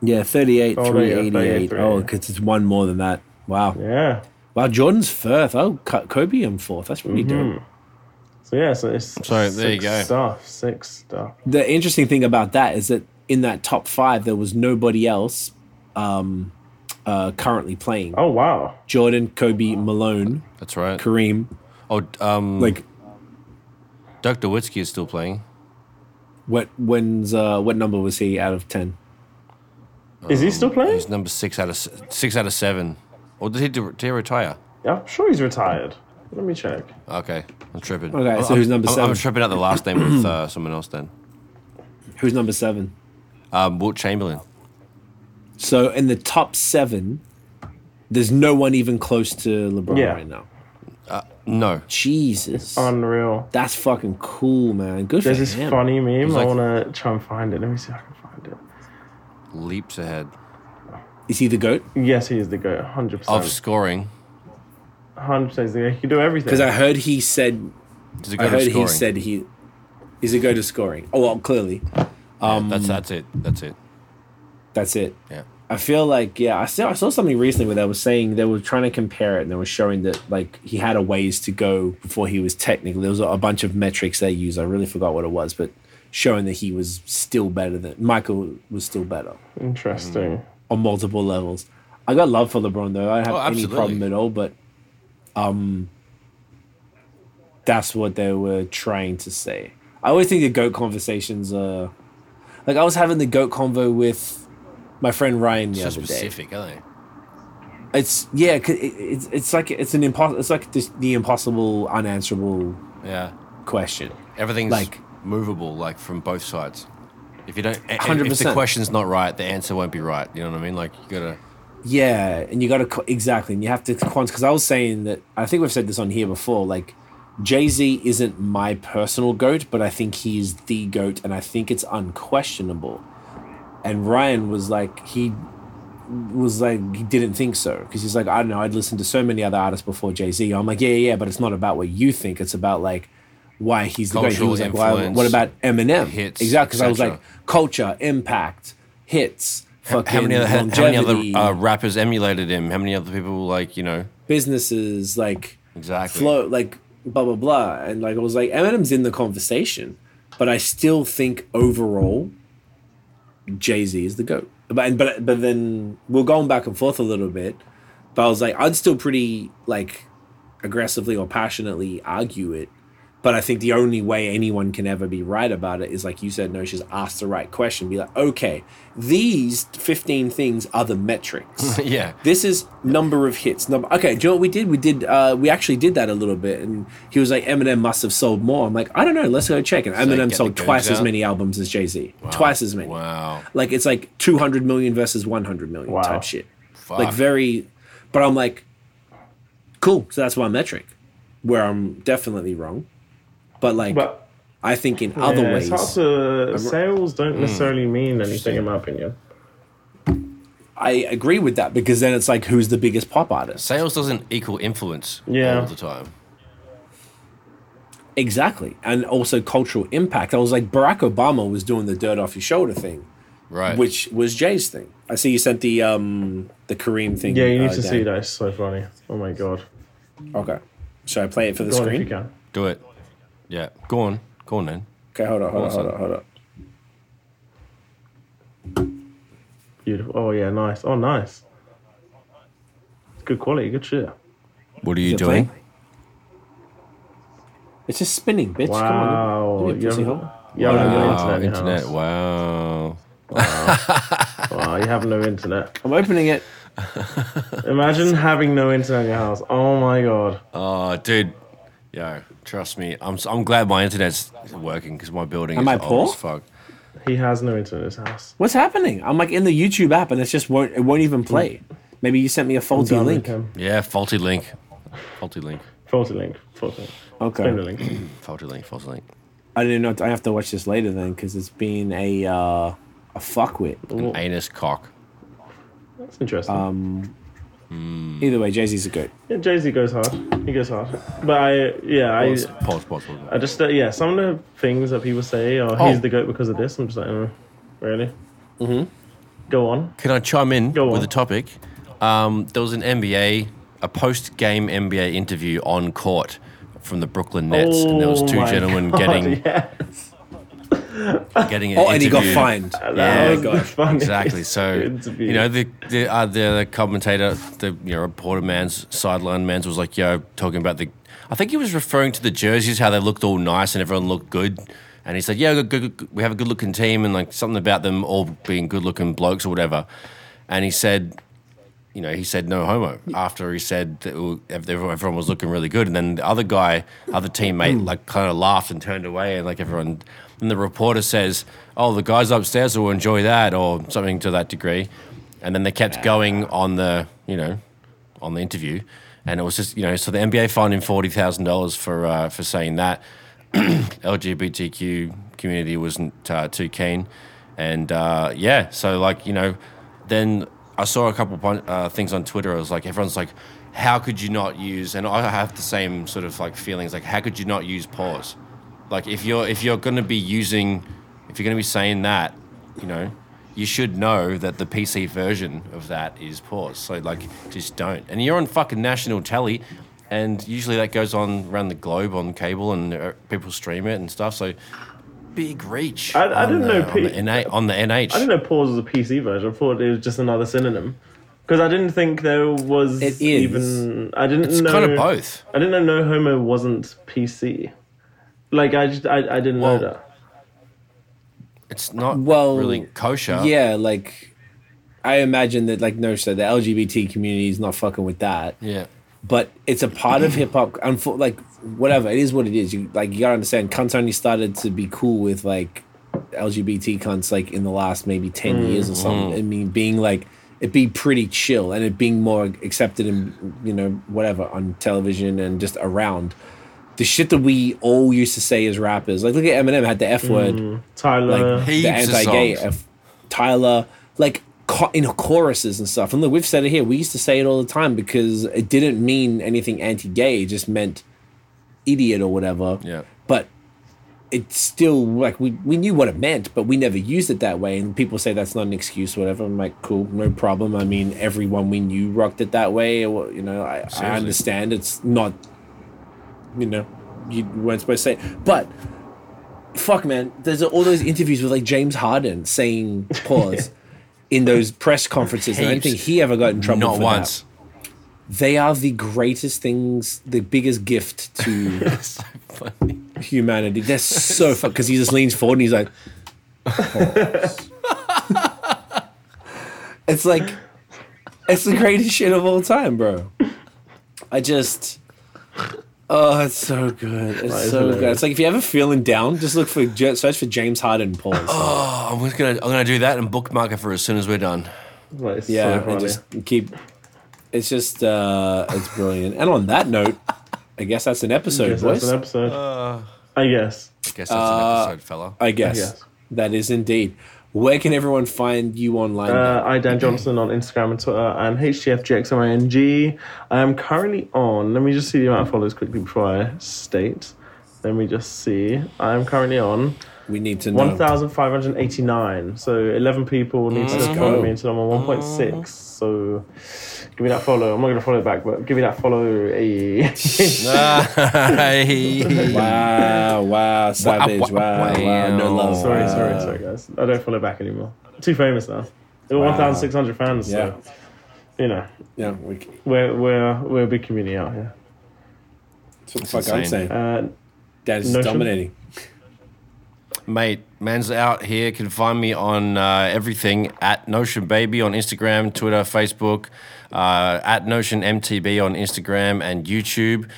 Yeah, 38,388. Oh, because it's one more than that. Wow. Yeah. Wow, Jordan's fourth. Oh, Kobe in fourth. That's really dope. So yeah, so there you go. Six stuff. The interesting thing about that is that in that top five, there was nobody else. Currently playing. Oh wow! Jordan, Kobe, Malone. That's right. Kareem. Oh, Dirk Nowitzki is still playing. What number was he out of 10? Is he still playing? He's number 6 out of 7. Or did he retire? Yeah, I'm sure he's retired. Let me check. Okay, I'm tripping. Okay, so who's number 7? I'm tripping out the last name with someone else then. Who's number 7? Wilt Chamberlain. So in the top 7, there's no one even close to LeBron right now. No. Jesus. Unreal. That's fucking cool, man. Good for him. There's this funny meme. I want to try and find it. Let me see if I can find it. Leaps ahead. Is he the GOAT? Yes, he is the GOAT. 100%. Of scoring. 100%. He can do everything. Because I heard he said... He's a GOAT of scoring. Oh, well, clearly. Yeah, that's it. That's it. Yeah. I feel like, I saw something recently where they were saying they were trying to compare it and they were showing that, like, he had a ways to go before he was technically. There was a bunch of metrics they used. I really forgot what it was, but showing that he was still better than Michael was still better. Interesting. On multiple levels. I got love for LeBron, though. I don't have any problem at all, but that's what they were trying to say. I always think the GOAT conversations are... Like, I was having the GOAT convo with... my friend Ryan the other day. So specific, aren't they? It's like the impossible, unanswerable question. Everything's like movable, like from both sides. If you don't, 100%. If the question's not right, the answer won't be right. You know what I mean? Like you gotta. Yeah, and you gotta exactly, and you have to because I was saying that I think we've said this on here before. Like Jay-Z isn't my personal GOAT, but I think he is the GOAT, and I think it's unquestionable. And Ryan was like, he didn't think so, because he's like, I don't know, I'd listened to so many other artists before Jay-Z. I'm like, yeah, but it's not about what you think. It's about like why he's the GOAT. He was like, well, what about Eminem? Hits, exactly, because I was like, culture, impact, hits, fucking how many other rappers emulated him? How many other people like, you know? Businesses, like exactly. Flow, like blah, blah, blah. And like I was like, Eminem's in the conversation, but I still think overall Jay-Z is the GOAT. But then we're going back and forth a little bit, but I was like, I'd still pretty like aggressively or passionately argue it, but I think the only way anyone can ever be right about it is, like you said, Nosh, is ask the right question. Be like, okay, these 15 things are the metrics. Yeah. This is number of hits. Okay, do you know what we did? We actually did that a little bit. And he was like, Eminem must have sold more. I'm like, I don't know. Let's go check. And so Eminem sold twice as many albums as Jay-Z. Wow. Twice as many. Wow. Like, it's like 200 million versus 100 million type shit. Fuck. Like very, but I'm like, cool. So that's my metric where I'm definitely wrong. But like, I think in other ways, sales don't necessarily mean anything, in my opinion. I agree with that, because then it's like, who's the biggest pop artist? Sales doesn't equal influence all the time. Exactly, and also cultural impact. I was like, Barack Obama was doing the dirt off your shoulder thing, right? Which was Jay's thing. I see you sent the Kareem thing. Yeah, you need to see that. It's so funny. Oh my god. Okay, should I play it for the screen? If you can. Do it. Yeah, go on then. Okay, hold on. Beautiful. Oh yeah, nice. Oh nice. Good quality, good shit. What are you doing? Playing? It's just spinning, bitch. Wow. Come on. You have no internet. Wow. You have no internet. I'm opening it. Imagine having no internet in your house. Oh my god. Oh, dude. Yo, trust me. I'm glad my internet's working, because my building is old as fuck. He has no internet in his house. What's happening? I'm like in the YouTube app and it won't even play. Maybe you sent me a faulty link. Yeah, faulty link. Okay. Faulty link. I didn't know. I have to watch this later then, because it's been a fuckwit. An anus cock. That's interesting. Either way, Jay-Z's a GOAT. Yeah, Jay-Z goes hard. He goes hard. But some of the things that people say are he's the GOAT because of this. I'm just like, really? Mm-hmm. Go on. Can I chime in with a topic? There was an NBA, a post-game NBA interview on court from the Brooklyn Nets, and there was two gentlemen getting an interview. And he got fined. Yeah, exactly. So you know the commentator, reporter man's sideline man's was like, talking about I think he was referring to the jerseys, how they looked all nice and everyone looked good, and he said, we have a good looking team, and like something about them all being good looking blokes or whatever, and he said. He said no homo after he said that everyone was looking really good. And then the other teammate, like kind of laughed and turned away, and like everyone. And the reporter says, the guys upstairs will enjoy that, or something to that degree. And then they kept going on the interview. And it was just, so the NBA fined him $40,000 for saying that. LGBTQ community wasn't too keen. And then I saw a couple of things on Twitter. I was like, everyone's like, how could you not use? And I have the same sort of like feelings. Like, how could you not use pause? Like, if you're going to be saying that, you should know that the PC version of that is pause. So like, just don't. And you're on fucking national telly, and usually that goes on around the globe on cable, and people stream it and stuff. So. Big reach. I didn't know on the NH. I didn't know pause was a PC version. I thought it was just another synonym, because I didn't think there was even. I didn't know. It's kind of both. I didn't know no homo wasn't PC. Like I didn't know that. It's not really kosher. Yeah, like I imagine that, like Nosh said, the LGBT community is not fucking with that. Yeah. But it's a part of hip hop. Like, whatever, it is what it is. You gotta understand, cunts only started to be cool with like LGBT cunts like in the last maybe 10 years or something. I mean, being like, it'd be pretty chill, and it being more accepted and whatever on television and just around. the shit that we all used to say as rappers. Like, look at Eminem had the F word. Tyler. Like, the anti-gay F. Tyler. Like, in choruses and stuff. And look, we've said it here. We used to say it all the time because it didn't mean anything anti-gay. It just meant idiot or whatever. Yeah. But it's still, like, we knew what it meant, but we never used it that way. And people say that's not an excuse or whatever. I'm like, cool, no problem. I mean, everyone we knew rocked it that way. Or, you know, I understand it's not, you know, you weren't supposed to say it. But fuck, man, there's all those interviews with, like, James Harden saying pause in those press conferences. Heaps. And I don't think he ever got in trouble for that. Not once. They are the greatest things, the biggest gift to so funny. Humanity. They're so funny because he just leans forward and he's like, pause. It's like, it's the greatest shit of all time, bro. I just, oh, it's so good. It's right, so good. It's like if you're ever feeling down, just look for, search for James Harden pause. Oh, I'm gonna do that and bookmark it for as soon as we're done. Right, yeah, so and just keep. It's just, it's brilliant. And on that note, I guess that's an episode, boys. That's an episode. I guess that's an episode, fella. I guess. That is indeed. Where can everyone find you online? I, Dan Johnson, on Instagram and Twitter, and HTFGXMING. I am currently on, let me just see the amount of followers quickly before I state. Let me just see. I am currently on. We need to know. 1,589. So 11 people need to follow me until I'm on 1.6. So give me that follow. I'm not going to follow it back, but give me that follow. Wow. Savage. Wow. No love. Sorry, guys. I don't follow back anymore. I'm too famous now. There were 1,600 fans. Yeah. So, you know. Yeah. We're a big community out here. That's what the fuck I'm saying. Dad's dominating. Mate, man's out here. Can find me on everything at Notion Baby on Instagram, Twitter, Facebook, at Notion MTB on Instagram and YouTube.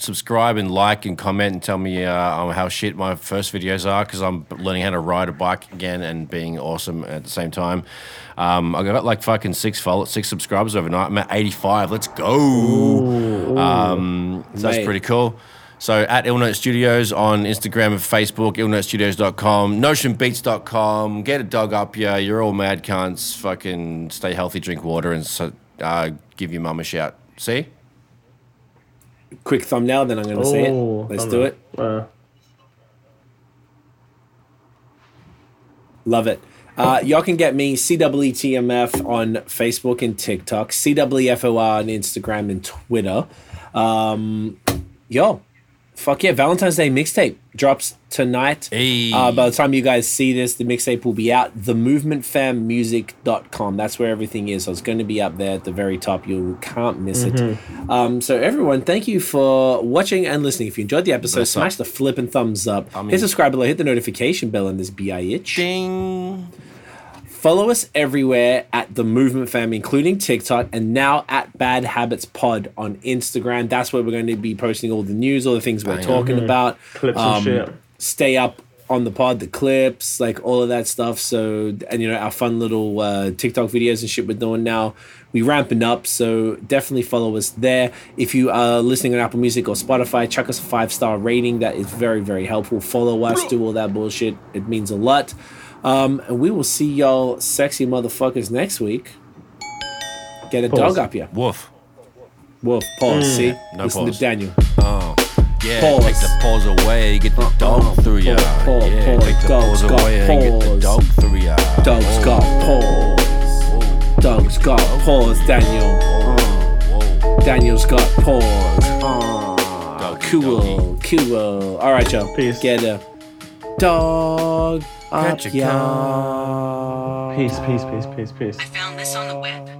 Subscribe and like and comment and tell me on how shit my first videos are because I'm learning how to ride a bike again and being awesome at the same time. I got like fucking six subscribers overnight. I'm at 85. Let's go. Ooh. So that's pretty cool. So at Ill Note Studios on Instagram and Facebook, illnotestudios.com, notionbeats.com, get a dog up here. You're all mad cunts. Fucking stay healthy, drink water, and so, give your mum a shout. See? Quick thumbnail, then I'm going to say it. Let's do it. Love it. Y'all can get me CWETMF on Facebook and TikTok, CWFOR on Instagram and Twitter. Yo. Fuck yeah, Valentine's Day mixtape drops tonight. Hey. By the time you guys see this, the mixtape will be out. TheMovementFamMusic.com. That's where everything is. So it's going to be up there at the very top. You can't miss it. So everyone, thank you for watching and listening. If you enjoyed the episode, smash the flipping thumbs up. Hit subscribe below. Hit the notification bell in this bitch. Ding. Follow us everywhere at The Movement Fam, including TikTok, and now at Bad Habits Pod on Instagram. That's where we're going to be posting all the news, all the things we're talking about. Clips and shit. Stay up on the pod, the clips, like all of that stuff. So, and you know, our fun little TikTok videos and shit we're doing now. We're ramping up, so definitely follow us there. If you are listening on Apple Music or Spotify, chuck us a 5-star rating. That is very, very helpful. Follow us, do all that bullshit. It means a lot. And we will see y'all sexy motherfuckers next week. Get a dog up here. Woof. Pause. See? No listen pause. To Daniel. Oh. Yeah. Pause. Take the pause away. Get the dog through ya. Yeah. Take the pause away. Get the dog through ya. Dogs got pause. Dogs got pause, Daniel. Daniel's got pause. Cool. All right, y'all. Peace. Get a dog. Catch ya. Peace. I found this on the web.